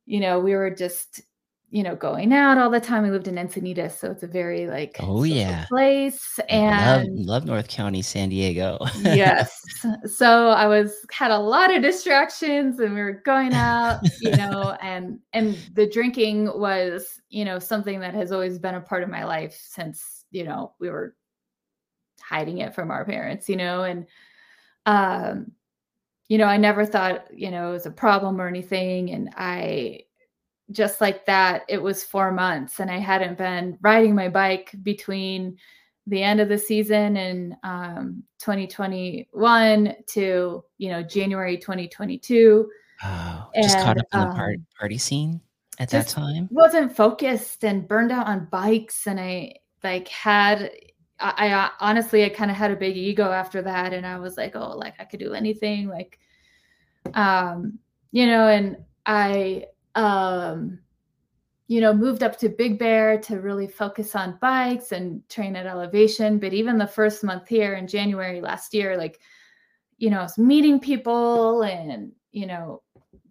you know, we were just, you know, going out all the time. We lived in Encinitas, so it's a very like, oh yeah, place. And love, love North County, San Diego. Yes. So I was, had a lot of distractions and we were going out, you know, and, and the drinking was, you know, something that has always been a part of my life since, you know, we were hiding it from our parents, you know, and, um, you know, I never thought, you know, it was a problem or anything. And I, just like that, it was four months and I hadn't been riding my bike between the end of the season and um, twenty twenty-one to, you know, January twenty twenty-two. Oh, just and, caught up in um, the party, party scene at that time? Wasn't focused and burned out on bikes. And I like had, I, I honestly, I kind of had a big ego after that. And I was like, oh, like I could do anything. Like, um, you know, and I, um, you know, moved up to Big Bear to really focus on bikes and train at elevation. But even the first month here in January last year, like, you know, I was meeting people and, you know,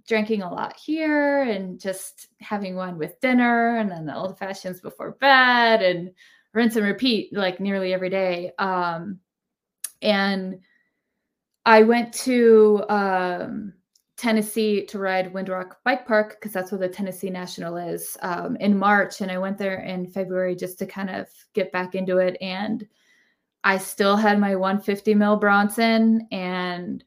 drinking a lot here and just having one with dinner and then the old fashions before bed and rinse and repeat like nearly every day. Um, and I went to, um, Tennessee to ride Windrock Bike Park because that's where the Tennessee National is, um, in March. And I went there in February just to kind of get back into it. And I still had my one fifty mil Bronson. And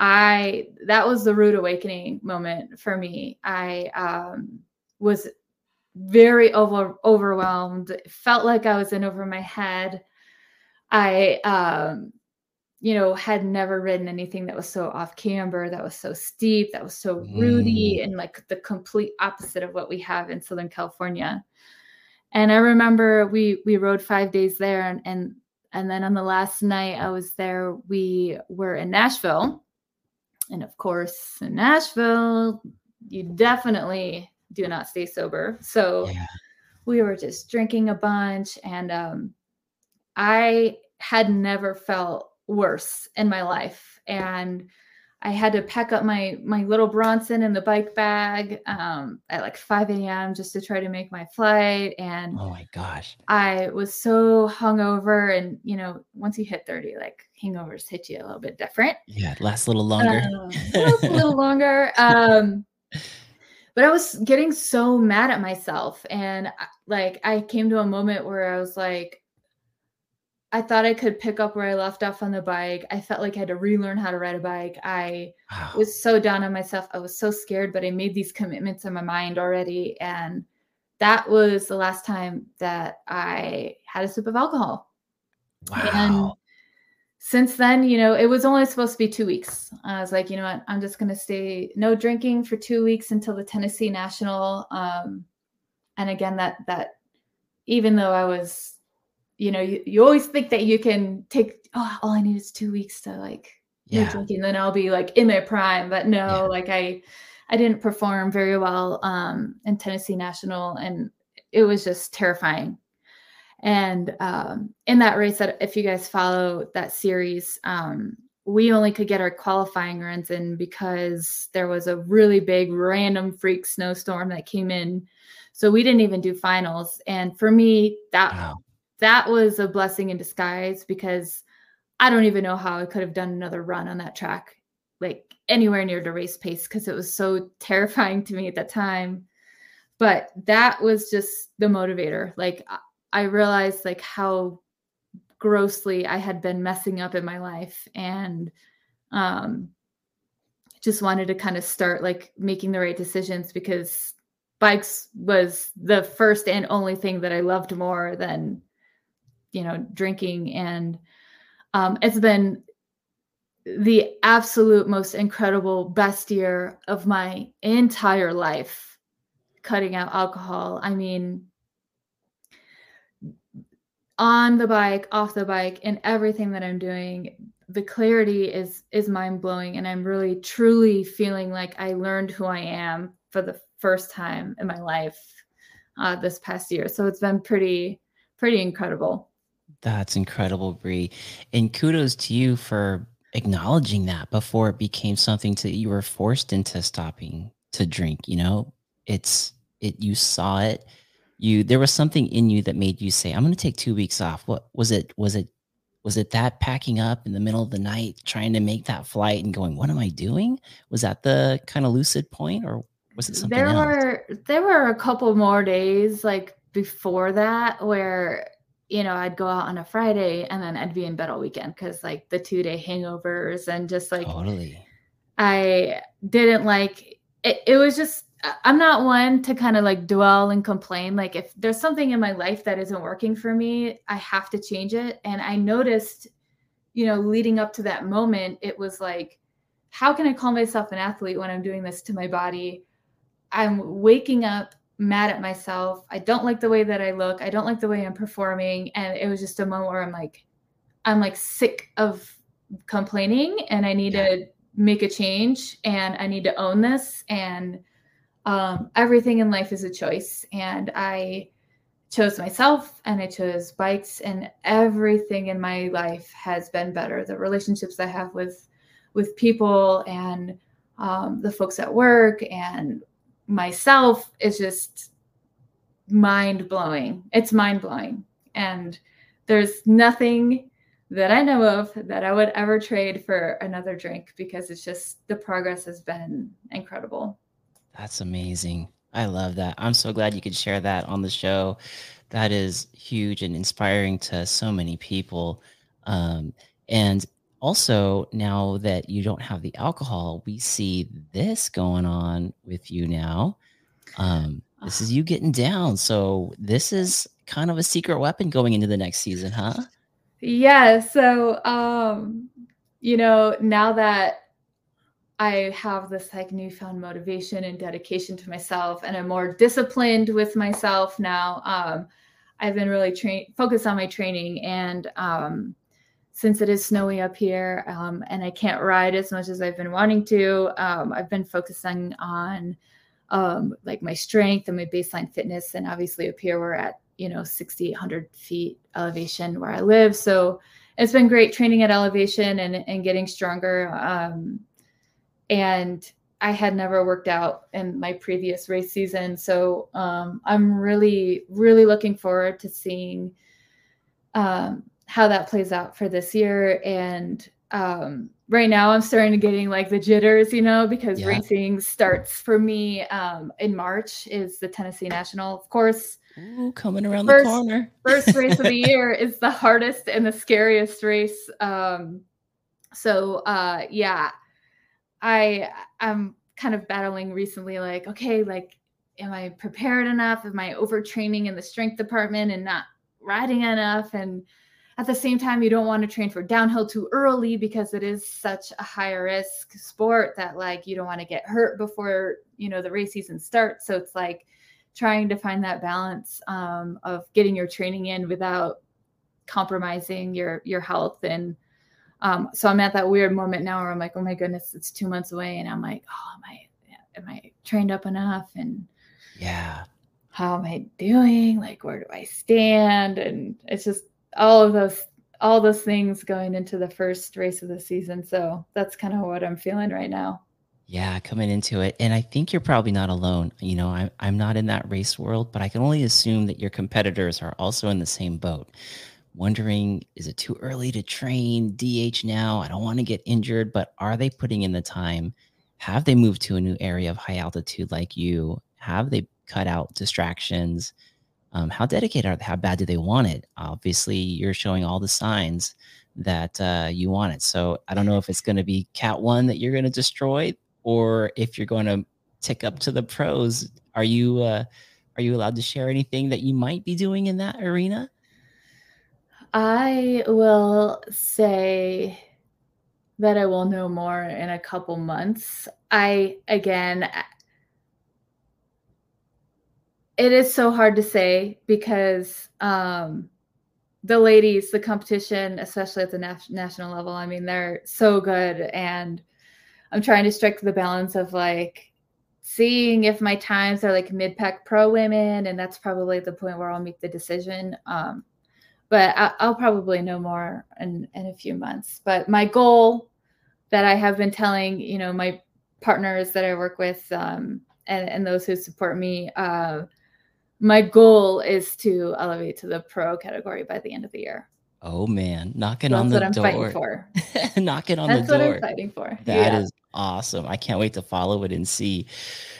I, that was the rude awakening moment for me. I um, was very over, overwhelmed. It felt like I was in over my head. I, um, you know, had never ridden anything that was so off camber, that was so steep, that was so rooty, mm. and like the complete opposite of what we have in Southern California. And I remember we, we rode five days there. And, and, and then on the last night I was there, we were in Nashville. And of course in Nashville, you definitely do not stay sober. So yeah. We were just drinking a bunch, and um, I had never felt worse in my life. And I had to pack up my, my little Bronson in the bike bag, um, at like five a.m. just to try to make my flight. And oh my gosh, I was so hungover. And, you know, once you hit thirty, like hangovers hit you a little bit different. Yeah. It lasts a little longer, uh, lasts a little longer. Um, but I was getting so mad at myself. And like, I came to a moment where I was like, I thought I could pick up where I left off on the bike. I felt like I had to relearn how to ride a bike. I was so down on myself. I was so scared, but I made these commitments in my mind already. And that was the last time that I had a sip of alcohol. Wow. And since then, you know, it was only supposed to be two weeks. I was like, you know what, I'm just going to stay no drinking for two weeks until the Tennessee National. Um, and again, that, that, even though I was, you know, you, you always think that you can take, oh, all I need is two weeks to like, yeah, drinking, then I'll be like in my prime. But no, yeah. like I, I didn't perform very well um, in Tennessee National, and it was just terrifying. And um, in that race, that if you guys follow that series, um, we only could get our qualifying runs in because there was a really big random freak snowstorm that came in. So we didn't even do finals. And for me, that, wow. that was a blessing in disguise, because I don't even know how I could have done another run on that track, like anywhere near the race pace, because it was so terrifying to me at that time. But that was just the motivator. Like I realized like how grossly I had been messing up in my life, and um, just wanted to kind of start like making the right decisions, because bikes was the first and only thing that I loved more than, you know, drinking. And um, it's been the absolute most incredible best year of my entire life, cutting out alcohol. I mean, on the bike, off the bike, and everything that I'm doing, the clarity is, is mind blowing. And I'm really truly feeling like I learned who I am for the first time in my life uh, this past year. So it's been pretty, pretty incredible. That's incredible, Brie. And kudos to you for acknowledging that before it became something that you were forced into stopping to drink. You know, it's it, you saw it, you, there was something in you that made you say, I'm going to take two weeks off. What was it? Was it, was it that packing up in the middle of the night, trying to make that flight and going, what am I doing? Was that the kind of lucid point, or was it something there else? Were, there were a couple more days like before that where, you know, I'd go out on a Friday and then I'd be in bed all weekend, because like the two day hangovers and just like, totally. I didn't like, it, it was just, I'm not one to kind of like dwell and complain. Like if there's something in my life that isn't working for me, I have to change it. And I noticed, you know, leading up to that moment, it was like, how can I call myself an athlete when I'm doing this to my body? I'm waking up mad at myself. I don't like the way that I look. I don't like the way I'm performing. And it was just a moment where I'm like, I'm like sick of complaining, and I need yeah. to make a change, and I need to own this. And um, everything in life is a choice. And I chose myself, and I chose bikes, and everything in my life has been better. The relationships I have with, with people, and um, the folks at work, and myself is just mind blowing. It's mind blowing. And there's nothing that I know of that I would ever trade for another drink, because it's just, the progress has been incredible. That's amazing. I love that. I'm so glad you could share that on the show. That is huge and inspiring to so many people. Um, and also, now that you don't have the alcohol, we see this going on with you now. Um, this is you getting down. So this is kind of a secret weapon going into the next season, huh? Yeah. So, um, you know, now that I have this like newfound motivation and dedication to myself, and I'm more disciplined with myself now, um, I've been really tra- focused on my training. And, um, since it is snowy up here, um, and I can't ride as much as I've been wanting to, um, I've been focusing on um, like my strength and my baseline fitness. And obviously up here, we're at, you know, sixty-eight hundred feet elevation where I live. So it's been great training at elevation and, and getting stronger. Um, and I had never worked out in my previous race season. So um, I'm really, really looking forward to seeing um, how that plays out for this year. And um, right now I'm starting to getting like the jitters, you know, because yeah. racing starts for me um, in March is the Tennessee National, of course. Ooh, coming around the, first, the corner. First race of the year is the hardest and the scariest race. Um, so, uh, yeah, I, I'm kind of battling recently, like, okay, like, am I prepared enough? Am I overtraining in the strength department and not riding enough? And at the same time, you don't want to train for downhill too early because it is such a high risk sport that, like, you don't want to get hurt before, you know, the race season starts. So it's like trying to find that balance um, of getting your training in without compromising your, your health. And um, so I'm at that weird moment now where I'm like, oh my goodness, it's two months away. And I'm like, oh, am I, am I trained up enough? And yeah, how am I doing? Like, where do I stand? And it's just all of those, all those things going into the first race of the season. So that's kind of what I'm feeling right now. Yeah, coming into it. And I think you're probably not alone. You know, I'm, I'm not in that race world, but I can only assume that your competitors are also in the same boat. Wondering, is it too early to train D H now? I don't want to get injured, but are they putting in the time? Have they moved to a new area of high altitude like you? Have they cut out distractions? Um, how dedicated are they? How bad do they want it? Obviously, you're showing all the signs that uh, you want it. So I don't know if it's going to be Cat one that you're going to destroy, or if you're going to tick up to the pros. Are you uh, are you allowed to share anything that you might be doing in that arena? I will say that I will know more in a couple months. I, again... It is so hard to say because um, the ladies, the competition, especially at the na- national level, I mean, they're so good. And I'm trying to strike the balance of, like, seeing if my times are like mid-pack pro women. And that's probably the point where I'll make the decision. Um, but I- I'll probably know more in, in a few months. But my goal that I have been telling, you know, my partners that I work with um, and, and those who support me, uh, my goal is to elevate to the pro category by the end of the year. Oh, man. Knocking on the door. That's what I'm fighting for. Knocking on the door. That's what I'm fighting for. That is awesome. I can't wait to follow it and see.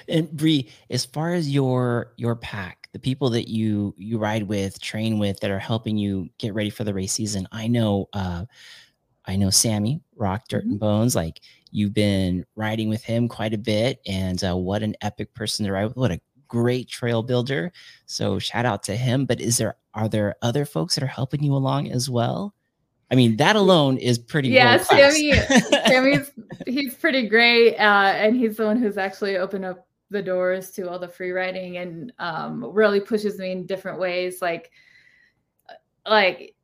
And Brie, as far as your your pack, the people that you you ride with, train with, that are helping you get ready for the race season, I know uh, I know Sammy, Rock, Dirt, mm-hmm. and Bones, like, you've been riding with him quite a bit. And uh, what an epic person to ride with. What a great trail builder. So shout out to him. But is there, are there other folks that are helping you along as well? I mean, that alone is pretty. Yeah, Sammy, Sammy's, he's pretty great. Uh, and he's the one who's actually opened up the doors to all the free riding and um, really pushes me in different ways. Like, like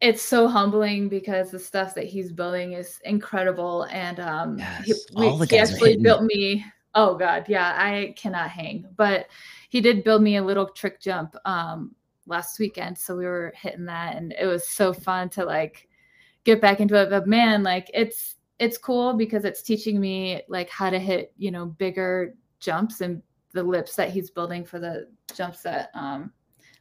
it's so humbling because the stuff that he's building is incredible. And um, yes, he, all we, the he actually built me. Oh God. Yeah. I cannot hang, but he did build me a little trick jump um, last weekend. So we were hitting that and it was so fun to, like, get back into it. But man, like, it's, it's cool because it's teaching me, like, how to hit, you know, bigger jumps, and the lips that he's building for the jumps that um,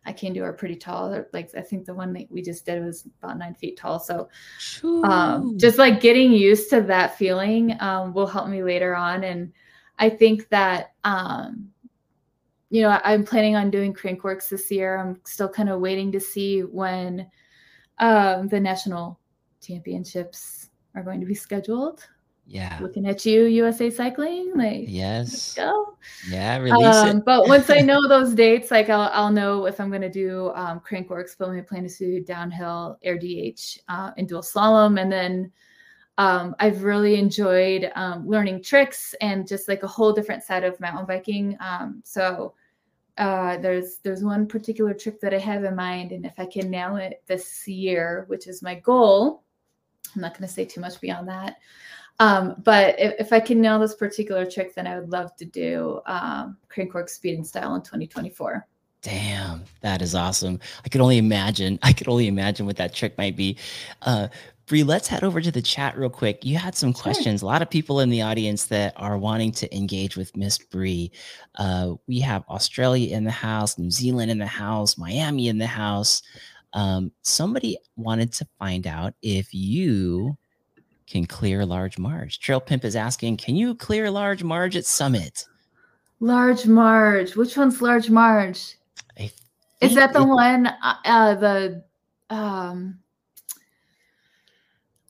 I can do are pretty tall. Like, I think the one that we just did was about nine feet tall. So um, just like getting used to that feeling um, will help me later on. And I think that, um, you know, I'm planning on doing Crankworks this year. I'm still kind of waiting to see when um, the national championships are going to be scheduled. Yeah. Looking at you, U S A Cycling. Like, yes. Let's go. Yeah, release um, it. But once I know those dates, like, I'll, I'll know if I'm going to do um, Crankworks, but my plan is to do downhill, air D H, uh, and dual slalom. And then Um, I've really enjoyed um, learning tricks and just, like, a whole different side of mountain biking. Um, so uh, there's there's one particular trick that I have in mind, and if I can nail it this year, which is my goal, I'm not going to say too much beyond that. Um, but if, if I can nail this particular trick, then I would love to do um, Crankworks Speed and Style in twenty twenty-four. Damn, that is awesome. I could only imagine. I could only imagine what that trick might be. Uh, Brie, let's head over to the chat real quick. You had some questions. Sure. A lot of people in the audience that are wanting to engage with Miss Brie. Uh, we have Australia in the house, New Zealand in the house, Miami in the house. Um, somebody wanted to find out if you can clear large Marge. Trail Pimp is asking, can you clear large Marge at Summit? Large Marge. Which one's large Marge? I Is that the one, uh, the, um,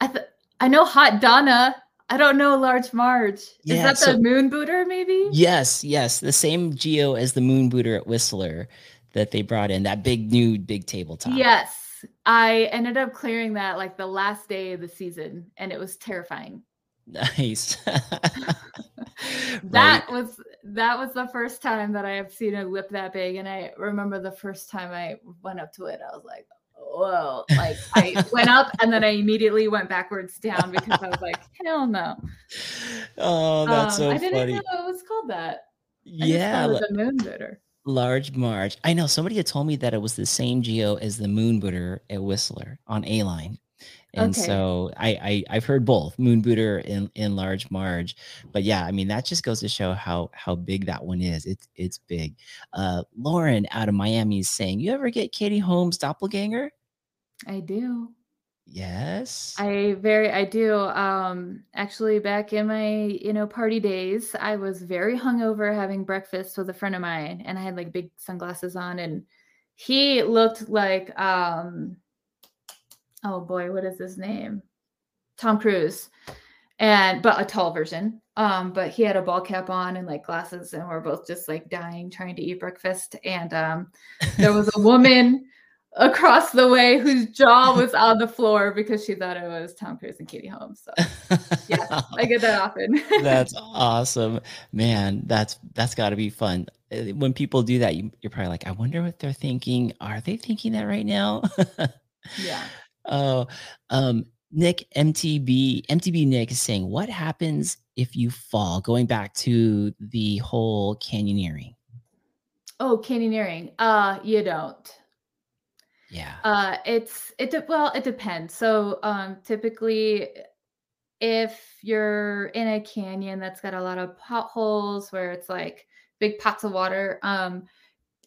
I th I know Hot Donna. I don't know Large Marge. Is yeah, that so, the Moon Booter maybe? Yes, yes. The same geo as the Moon Booter at Whistler that they brought in, that big, new, big tabletop. Yes. I ended up clearing that like the last day of the season, and it was terrifying. Nice. That right. was that was the first time that I have seen a whip that big, and I remember the first time I went up to it, I was like, "Whoa!" Like I went up, and then I immediately went backwards down because I was like, "Hell no!" Oh, that's um, so I funny. I didn't know it was called that. I yeah, just thought it was a Moon Booter. Large Marge. I know somebody had told me that it was the same geo as the Moon Booter at Whistler on A Line. And okay. so I, I, I've heard both Moon Booter and, and Large Marge, but yeah, I mean, that just goes to show how, how big that one is. It's, it's big. Uh, Lauren out of Miami is saying, you ever get Katie Holmes doppelganger? I do. Yes. I very, I do. Um, actually back in my, you know, party days, I was very hungover having breakfast with a friend of mine, and I had like big sunglasses on, and he looked like, um, oh boy, what is his name? Tom Cruise, and but a tall version. Um, but he had a ball cap on and like glasses, and we're both just like dying trying to eat breakfast. And um, there was a woman across the way whose jaw was on the floor because she thought it was Tom Cruise and Katie Holmes. So yeah, I get that often. That's awesome, man. That's that's got to be fun. When people do that, you, you're probably like, I wonder what they're thinking. Are they thinking that right now? Yeah. Oh, um, Nick M T B, M T B Nick is saying, what happens if you fall? Going back to the whole canyoneering. Oh, canyoneering. Uh, you don't. Yeah. Uh, it's, it, well, it depends. So, um, typically if you're in a canyon that's got a lot of potholes where it's like big pots of water, um,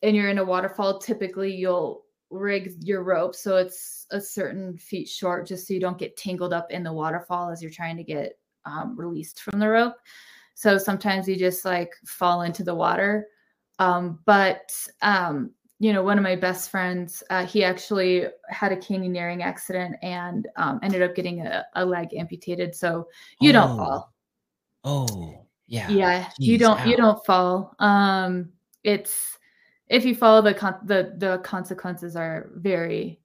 and you're in a waterfall, typically you'll rig your rope so it's a certain feet short just so you don't get tangled up in the waterfall as you're trying to get um, released from the rope. So sometimes you just like fall into the water. Um, but, um, you know, one of my best friends, uh, he actually had a canyoneering accident and um, ended up getting a, a leg amputated. So you oh. don't fall. Oh yeah. Yeah. Jeez, you don't, ow. you don't fall. Um, it's, if you follow the, con the, the consequences are very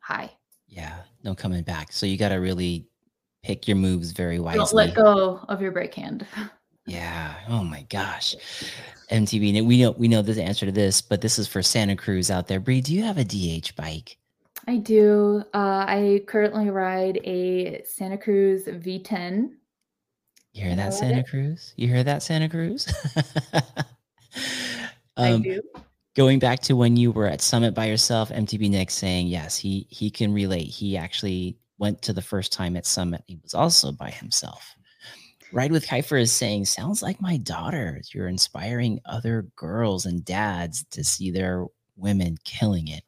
high. Yeah. No coming back. So you got to really pick your moves very wisely. Don't let go of your break hand. Yeah. Oh my gosh. M T B. We know, we know this answer to this, but this is for Santa Cruz out there. Brie, do you have a D H bike? I do. Uh, I currently ride a Santa Cruz V ten. You hear that, Santa it? Cruz? You hear that, Santa Cruz? Um, I do. Going back to when you were at Summit by yourself, M T B Nick saying, yes, he, he can relate. He actually went to the first time at Summit. He was also by himself. Ride with Kiefer is saying, sounds like my daughter. You're inspiring other girls and dads to see their women killing it.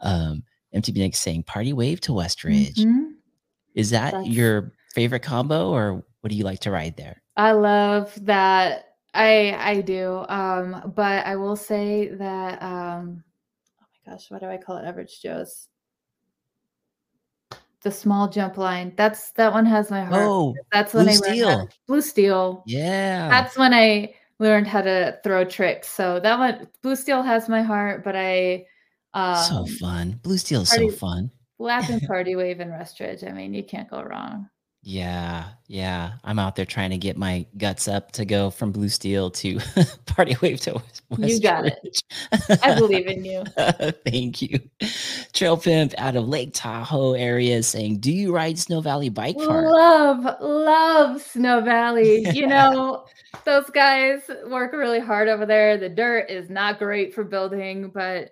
Um, M T B Nick saying, party wave to West Ridge. Mm-hmm. Is that That's... your favorite combo, or what do you like to ride there? I love that. I I do, um, but I will say that, um, oh my gosh, what do I call it? Average Joe's, the small jump line. That's that one has my heart. Oh, that's when blue I steel. learned how to, blue steel. Yeah, that's when I learned how to throw tricks. So that one, blue steel, has my heart. But I um, so fun. Blue steel is party, so fun. Lap and party wave in Westridge. I mean, you can't go wrong. Yeah. Yeah. I'm out there trying to get my guts up to go from blue steel to party wave to West You got Ridge. It. I believe in you. Thank you. Trail Pimp out of Lake Tahoe area is saying, do you ride Snow Valley Bike Park? Love, love Snow Valley. You know, those guys work really hard over there. The dirt is not great for building, but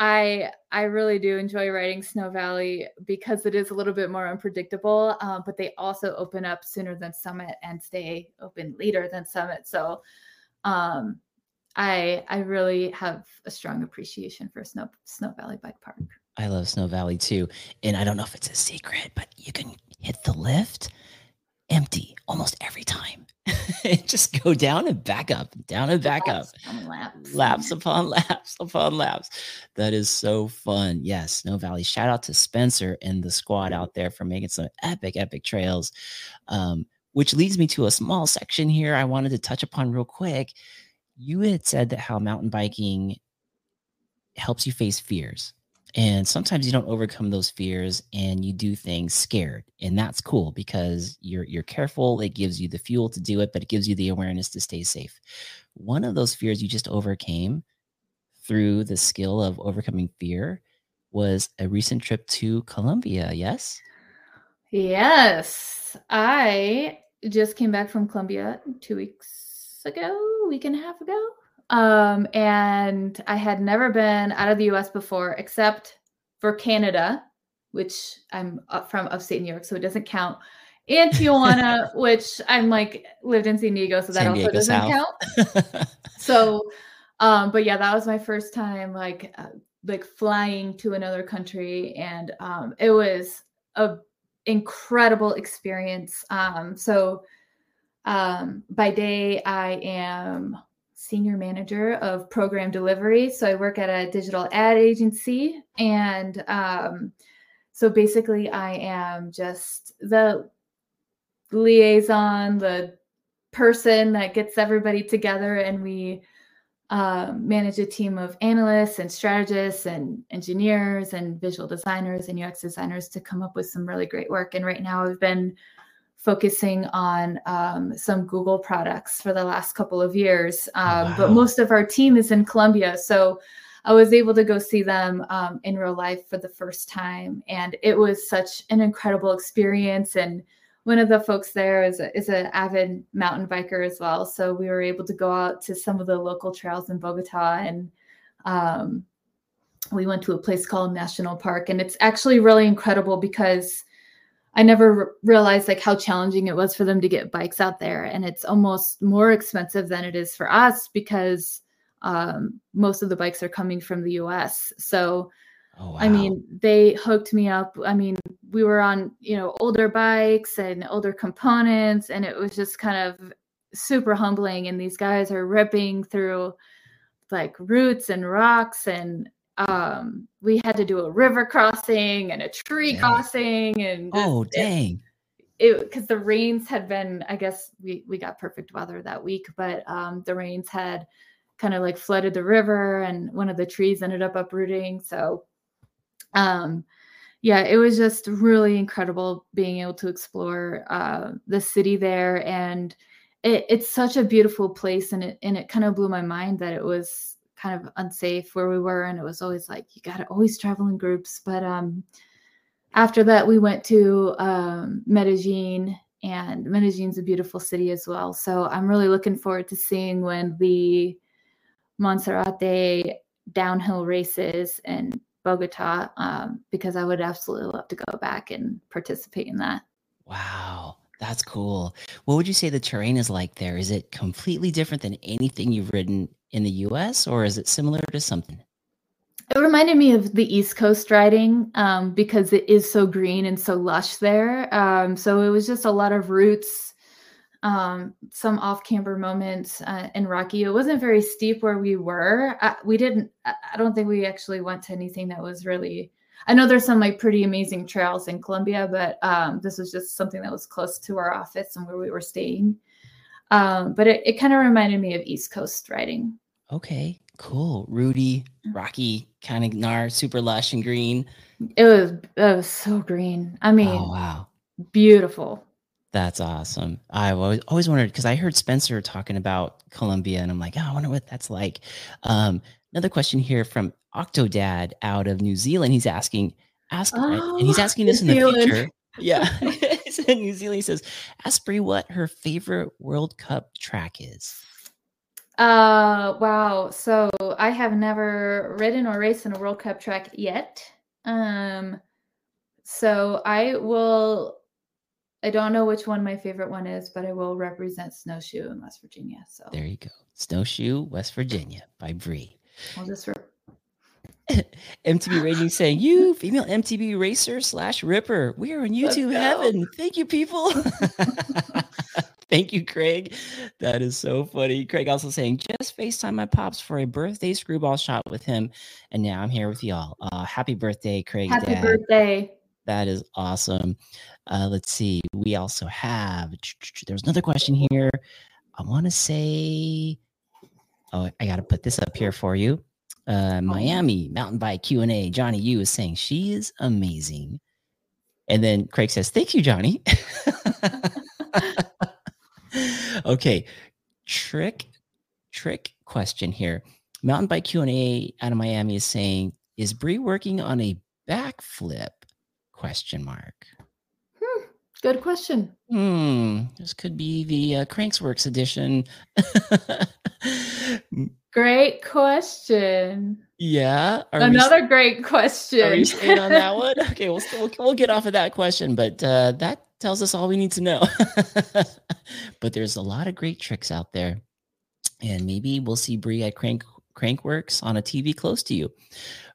I I really do enjoy riding Snow Valley because it is a little bit more unpredictable, um, but they also open up sooner than Summit and stay open later than Summit. So um, I I really have a strong appreciation for Snow Snow Valley Bike Park. I love Snow Valley too. And I don't know if it's a secret, but you can hit the lift empty almost every time. just go down and back up, down and back laps up, upon laps. laps upon laps upon laps. That is so fun. Yes, Snow Valley. Shout out to Spencer and the squad out there for making some epic, epic trails, um, which leads me to a small section here I wanted to touch upon real quick. You had said that how mountain biking helps you face fears. And sometimes you don't overcome those fears and you do things scared. And that's cool because you're you're careful. It gives you the fuel to do it, but it gives you the awareness to stay safe. One of those fears you just overcame through the skill of overcoming fear was a recent trip to Colombia, yes? Yes. I just came back from Colombia two weeks ago, week and a half ago. Um, and I had never been out of the U S before, except for Canada, which I'm up from upstate New York, so it doesn't count. And Tijuana, which I'm like lived in San Diego, so that San also Diego doesn't South. count. So, um, but yeah, that was my first time, like, uh, like flying to another country. And, um, it was a incredible experience. Um, so, um, by day I am senior manager of program delivery. So I work at a digital ad agency. And um, so basically I am just the liaison, the person that gets everybody together. And we uh, manage a team of analysts and strategists and engineers and visual designers and U X designers to come up with some really great work. And right now I've been focusing on um, some Google products for the last couple of years. Um, wow. But most of our team is in Colombia. So I was able to go see them um, in real life for the first time. And it was such an incredible experience. And one of the folks there is, a, is an avid mountain biker as well. So we were able to go out to some of the local trails in Bogota. And um, we went to a place called National Park. And it's actually really incredible because I never r- realized like how challenging it was for them to get bikes out there. And it's almost more expensive than it is for us because um, most of the bikes are coming from the U S. So, oh, wow. I mean, they hooked me up. I mean, we were on, you know, older bikes and older components, and it was just kind of super humbling. And these guys are ripping through like roots and rocks, and Um, we had to do a river crossing and a tree dang. crossing and just, oh dang it, cause the rains had been, I guess we, we got perfect weather that week, but, um, the rains had kind of like flooded the river and one of the trees ended up uprooting. So, um, yeah, it was just really incredible being able to explore, uh, the city there. And it, it's such a beautiful place. And it, and it kind of blew my mind that it was kind of unsafe where we were. And it was always like, you got to always travel in groups. But um, after that, we went to um, Medellin, and Medellin's a beautiful city as well. So I'm really looking forward to seeing when the Monserrate downhill races in Bogota, um, because I would absolutely love to go back and participate in that. Wow. That's cool. What would you say the terrain is like there? Is it completely different than anything you've ridden in the U S, or is it similar to something? It reminded me of the East Coast riding um, because it is so green and so lush there. Um, so it was just a lot of roots, um, some off-camber moments uh, in Rocky. It wasn't very steep where we were. I, we didn't, I don't think we actually went to anything that was really, I know there's some like pretty amazing trails in Colombia, but um, this was just something that was close to our office and where we were staying. Um, but it, it kind of reminded me of East Coast riding. Okay, cool. Rudy, rocky, kind of gnar, super lush and green. It was, it was so green. I mean, oh, wow, beautiful. That's awesome. I always, always wondered, because I heard Spencer talking about Colombia and I'm like, oh, I wonder what that's like. Um, another question here from Octodad out of New Zealand. He's asking, ask, oh, and he's asking this New in the Zealand. future. Yeah. In New Zealand, he says, ask Brie what her favorite World Cup track is. Uh, wow. So I have never ridden or raced in a World Cup track yet. Um, so I will, I don't know which one my favorite one is, but I will represent Snowshoe in West Virginia. So there you go. Snowshoe, West Virginia by Brie. I'll just re- M T B Raging saying, you female M T B racer slash ripper. We are in YouTube heaven. Thank you, people. Thank you, Craig. That is so funny. Craig also saying, just FaceTime my pops for a birthday screwball shot with him. And now I'm here with y'all. Uh, happy birthday, Craig. Happy Dad. birthday. That is awesome. Uh, let's see. We also have, there's another question here. I want to say, oh, I got to put this up here for you. Uh, Miami Mountain Bike Q and A. Johnny U is saying, she is amazing. And then Craig says, thank you, Johnny. Okay. Trick, trick question here. Mountain Bike Q and A out of Miami is saying, is Brie working on a backflip? Question mark. Hmm, good question. Hmm. This could be the uh, Crankworks edition. Great question. Yeah. Another st- great question. Are you staying on that one? Okay, we'll, we'll, we'll get off of that question, but uh, that tells us all we need to know. But there's a lot of great tricks out there. And maybe we'll see Brie at Crank Crankworks on a T V close to you.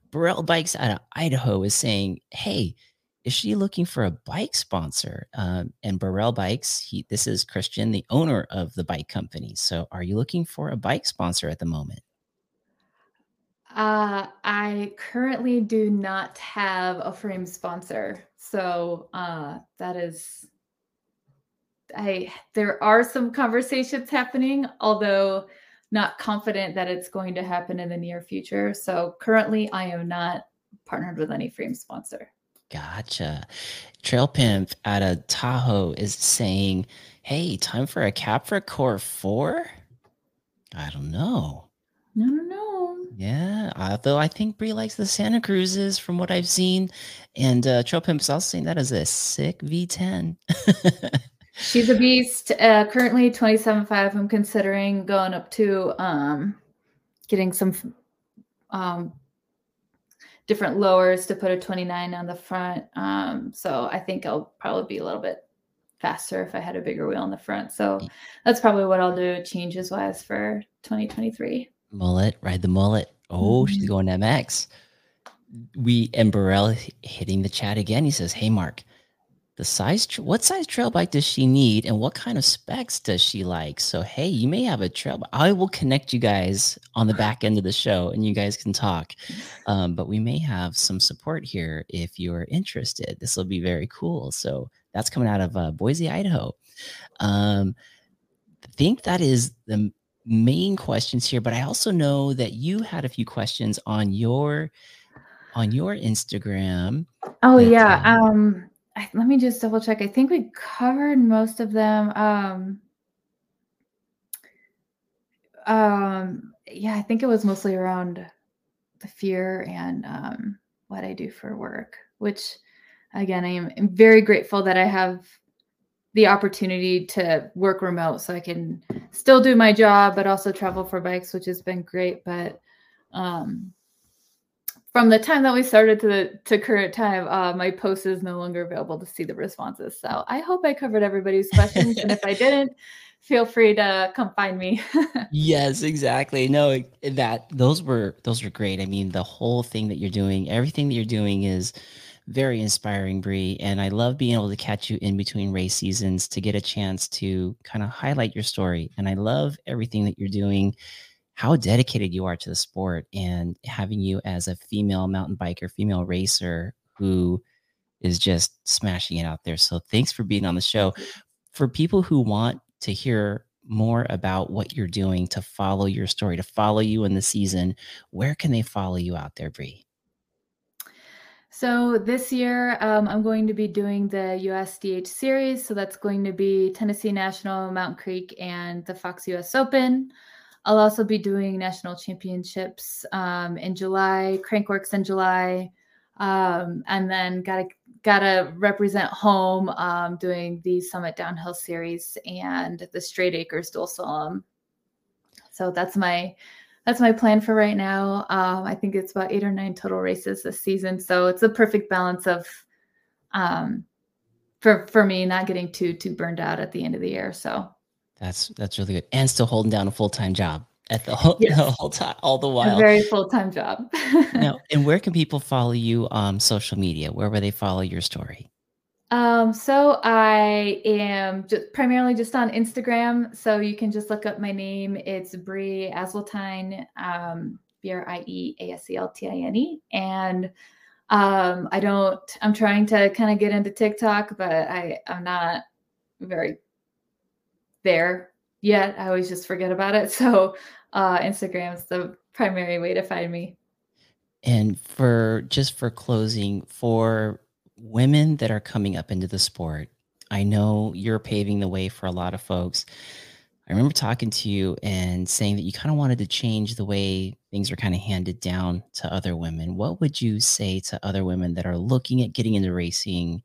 Burrell Bikes out of Idaho is saying, hey, is she looking for a bike sponsor? Um, and Burrell Bikes, he, this is Christian, the owner of the bike company. So are you looking for a bike sponsor at the moment? Uh, I currently do not have a frame sponsor. So uh, that is, I, there are some conversations happening, although not confident that it's going to happen in the near future. So currently I am not partnered with any frame sponsor. Gotcha. Trail Pimp out of Tahoe is saying, hey, time for a Cafracore four? I don't know. No, no, no. Yeah, although I think Brie likes the Santa Cruzes from what I've seen. And uh, Trail Pimp is also saying that is a sick V ten. She's a beast. Uh, currently twenty-seven point five. I'm considering going up to um, getting some um, different lowers to put a twenty-nine on the front. Um, so I think I'll probably be a little bit faster if I had a bigger wheel on the front. So that's probably what I'll do changes wise for twenty twenty-three. Mullet, ride the mullet. Oh, she's going M X. We and Burrell hitting the chat again. He says, hey, Mark. The size, what size trail bike does she need and what kind of specs does she like? So, hey, you may have a trail bike. I will connect you guys on the back end of the show and you guys can talk. Um, but we may have some support here if you're interested. This will be very cool. So that's coming out of uh, Boise, Idaho. Um, I think that is the main questions here, but I also know that you had a few questions on your, on your Instagram. Oh that, yeah. Um, um I, let me just double check. I think we covered most of them. Um, um, yeah, I think it was mostly around the fear and um, what I do for work, which, again, I am very grateful that I have the opportunity to work remote so I can still do my job, but also travel for bikes, which has been great. But um from the time that we started to the to current time, uh, my post is no longer available to see the responses. So I hope I covered everybody's questions. And if I didn't, feel free to come find me. Yes, exactly. No, that those were those were great. I mean, the whole thing that you're doing, everything that you're doing is very inspiring, Brie. And I love being able to catch you in between race seasons to get a chance to kind of highlight your story. And I love everything that you're doing, how dedicated you are to the sport, and having you as a female mountain biker, female racer who is just smashing it out there. So thanks for being on the show. For people who want to hear more about what you're doing, to follow your story, to follow you in the season, where can they follow you out there, Brie? So this year um, I'm going to be doing the U S D H series. So that's going to be Tennessee National, Mount Creek, and the Fox U S Open. I'll also be doing national championships um, in July, Crankworks in July, um, and then gotta gotta represent home, um, doing the Summit Downhill Series and the Straight Acres Dual Slalom. So that's my that's my plan for right now. Um, I think it's about eight or nine total races this season, so it's a perfect balance of um, for for me not getting too too burned out at the end of the year. So. That's that's really good, and still holding down a full time job at the whole, yes. the whole time, all the while. A very full time job. Now, and where can people follow you on social media? Where will they follow your story? Um, so I am just primarily just on Instagram. So you can just look up my name. It's Brie Aseltine, um, B R I E A S E L T I N E. And um, I don't, I'm trying to kind of get into TikTok, but I, I'm not very there yet. I always just forget about it. So uh, Instagram is the primary way to find me. And for just for closing, for women that are coming up into the sport, I know you're paving the way for a lot of folks. I remember talking to you and saying that you kind of wanted to change the way things are kind of handed down to other women. What would you say to other women that are looking at getting into racing?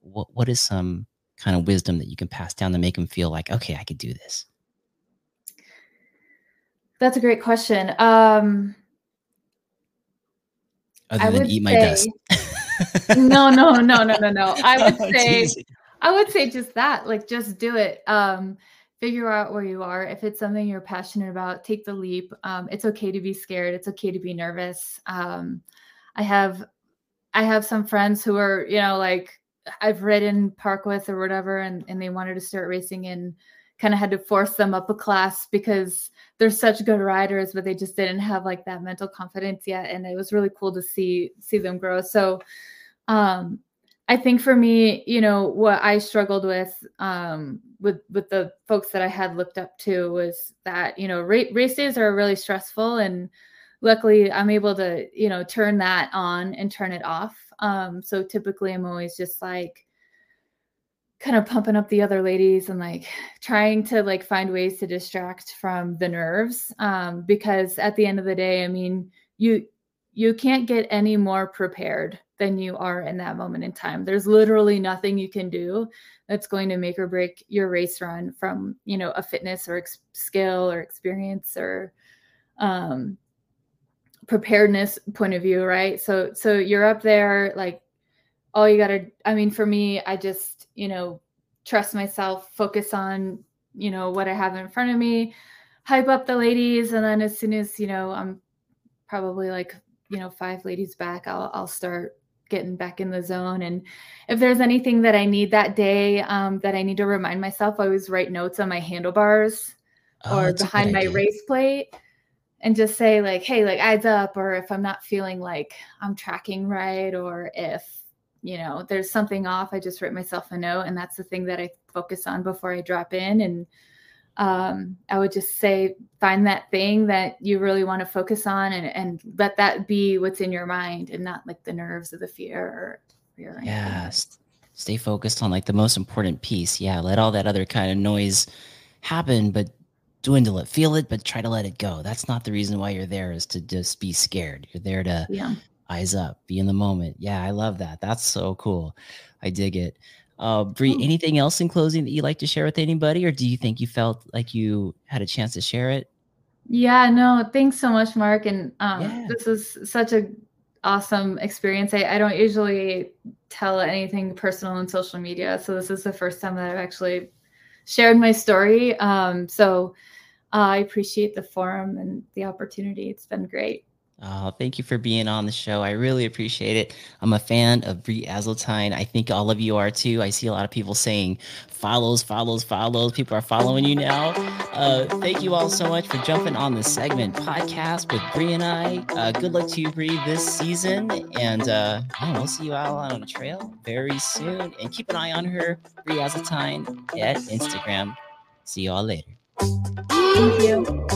What What is some kind of wisdom that you can pass down to make them feel like, okay, I could do this? That's a great question. Um, Other I than would eat my say, dust. no, no, no, no, no, no. I would oh, say, geez. I would say just that, like, just do it. Um, figure out where you are. If it's something you're passionate about, take the leap. Um, it's okay to be scared. It's okay to be nervous. Um, I have, I have some friends who are, you know, like I've ridden park with or whatever, and, and they wanted to start racing and kind of had to force them up a class because they're such good riders, but they just didn't have like that mental confidence yet. And it was really cool to see, see them grow. So um, I think for me, you know, what I struggled with, um, with, with the folks that I had looked up to was that, you know, ra- race days are really stressful, and luckily I'm able to, you know, turn that on and turn it off. Um, so typically I'm always just like, kind of pumping up the other ladies and like trying to like find ways to distract from the nerves. Um, because at the end of the day, I mean, you, you can't get any more prepared than you are in that moment in time. There's literally nothing you can do that's going to make or break your race run from, you know, a fitness or ex- skill or experience or, um, preparedness point of view. Right. So, so you're up there, like, all you gotta, I mean, for me, I just, you know, trust myself, focus on, you know, what I have in front of me, hype up the ladies. And then as soon as, you know, I'm probably like, you know, five ladies back, I'll, I'll start getting back in the zone. And if there's anything that I need that day, um, that I need to remind myself, I always write notes on my handlebars oh, or behind my race plate. And just say like, hey, like eyes up, or if I'm not feeling like I'm tracking right, or if, you know, there's something off, I just write myself a note, and that's the thing that I focus on before I drop in. And um, I would just say, find that thing that you really want to focus on, and, and let that be what's in your mind, and not like the nerves of the fear. Or fear yeah, st- stay focused on like the most important piece. Yeah, let all that other kind of noise happen, but dwindle it, feel it, but try to let it go. That's not the reason why you're there, is to just be scared. You're there to yeah. eyes up, be in the moment. Yeah, I love that. That's so cool. I dig it. Uh, Brie, oh. anything else in closing that you'd like to share with anybody, or do you think you felt like you had a chance to share it? Yeah, no, thanks so much, Mark. And um, yeah. this is such an awesome experience. I, I don't usually tell anything personal on social media, so this is the first time that I've actually shared my story. Um, so uh, I appreciate the forum and the opportunity. It's been great. Uh, thank you for being on the show. I really appreciate it. I'm a fan of Brie Aseltine. I think all of you are too. I see a lot of people saying follows, follows, follows. People are following you now. Uh, thank you all so much for jumping on the segment podcast with Brie and I. Uh, good luck to you, Brie, this season. And uh, we'll see you all on the trail very soon. And keep an eye on her, Brie Aseltine, at Instagram. See you all later. Thank you.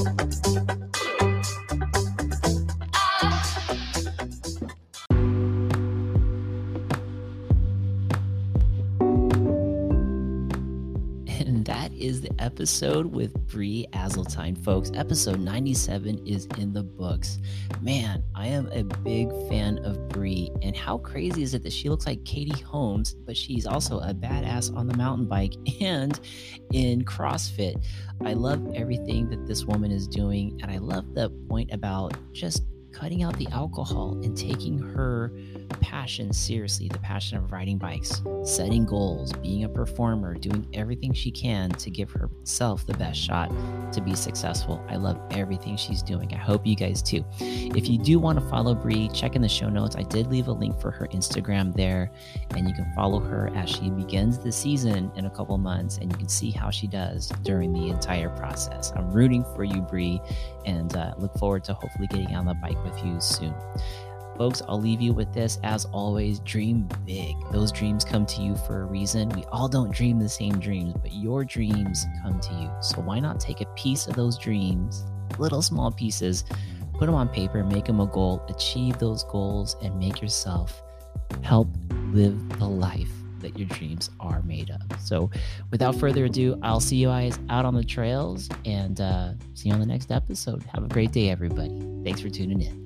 Is the episode with Brie Aseltine, folks. Episode ninety-seven is in the books. Man, I am a big fan of Brie, and how crazy is it that she looks like Katie Holmes, but she's also a badass on the mountain bike and in CrossFit. I love everything that this woman is doing, and I love the point about just cutting out the alcohol and taking her passion seriously, the passion of riding bikes, setting goals, being a performer, doing everything she can to give herself the best shot to be successful. I love everything she's doing. I hope you guys too. If you do want to follow Brie, check in the show notes. I did leave a link for her Instagram there, and you can follow her as she begins the season in a couple months, and you can see how she does during the entire process. I'm rooting for you, Brie, and uh, look forward to hopefully getting on the bike with you soon. Folks, I'll leave you with this. As always, dream big. Those dreams come to you for a reason. We all don't dream the same dreams, but your dreams come to you. So why not take a piece of those dreams, little small pieces, put them on paper, make them a goal, achieve those goals, and make yourself help live the life that your dreams are made of. So without further ado, I'll see you guys out on the trails, and uh, see you on the next episode. Have a great day, everybody. Thanks for tuning in.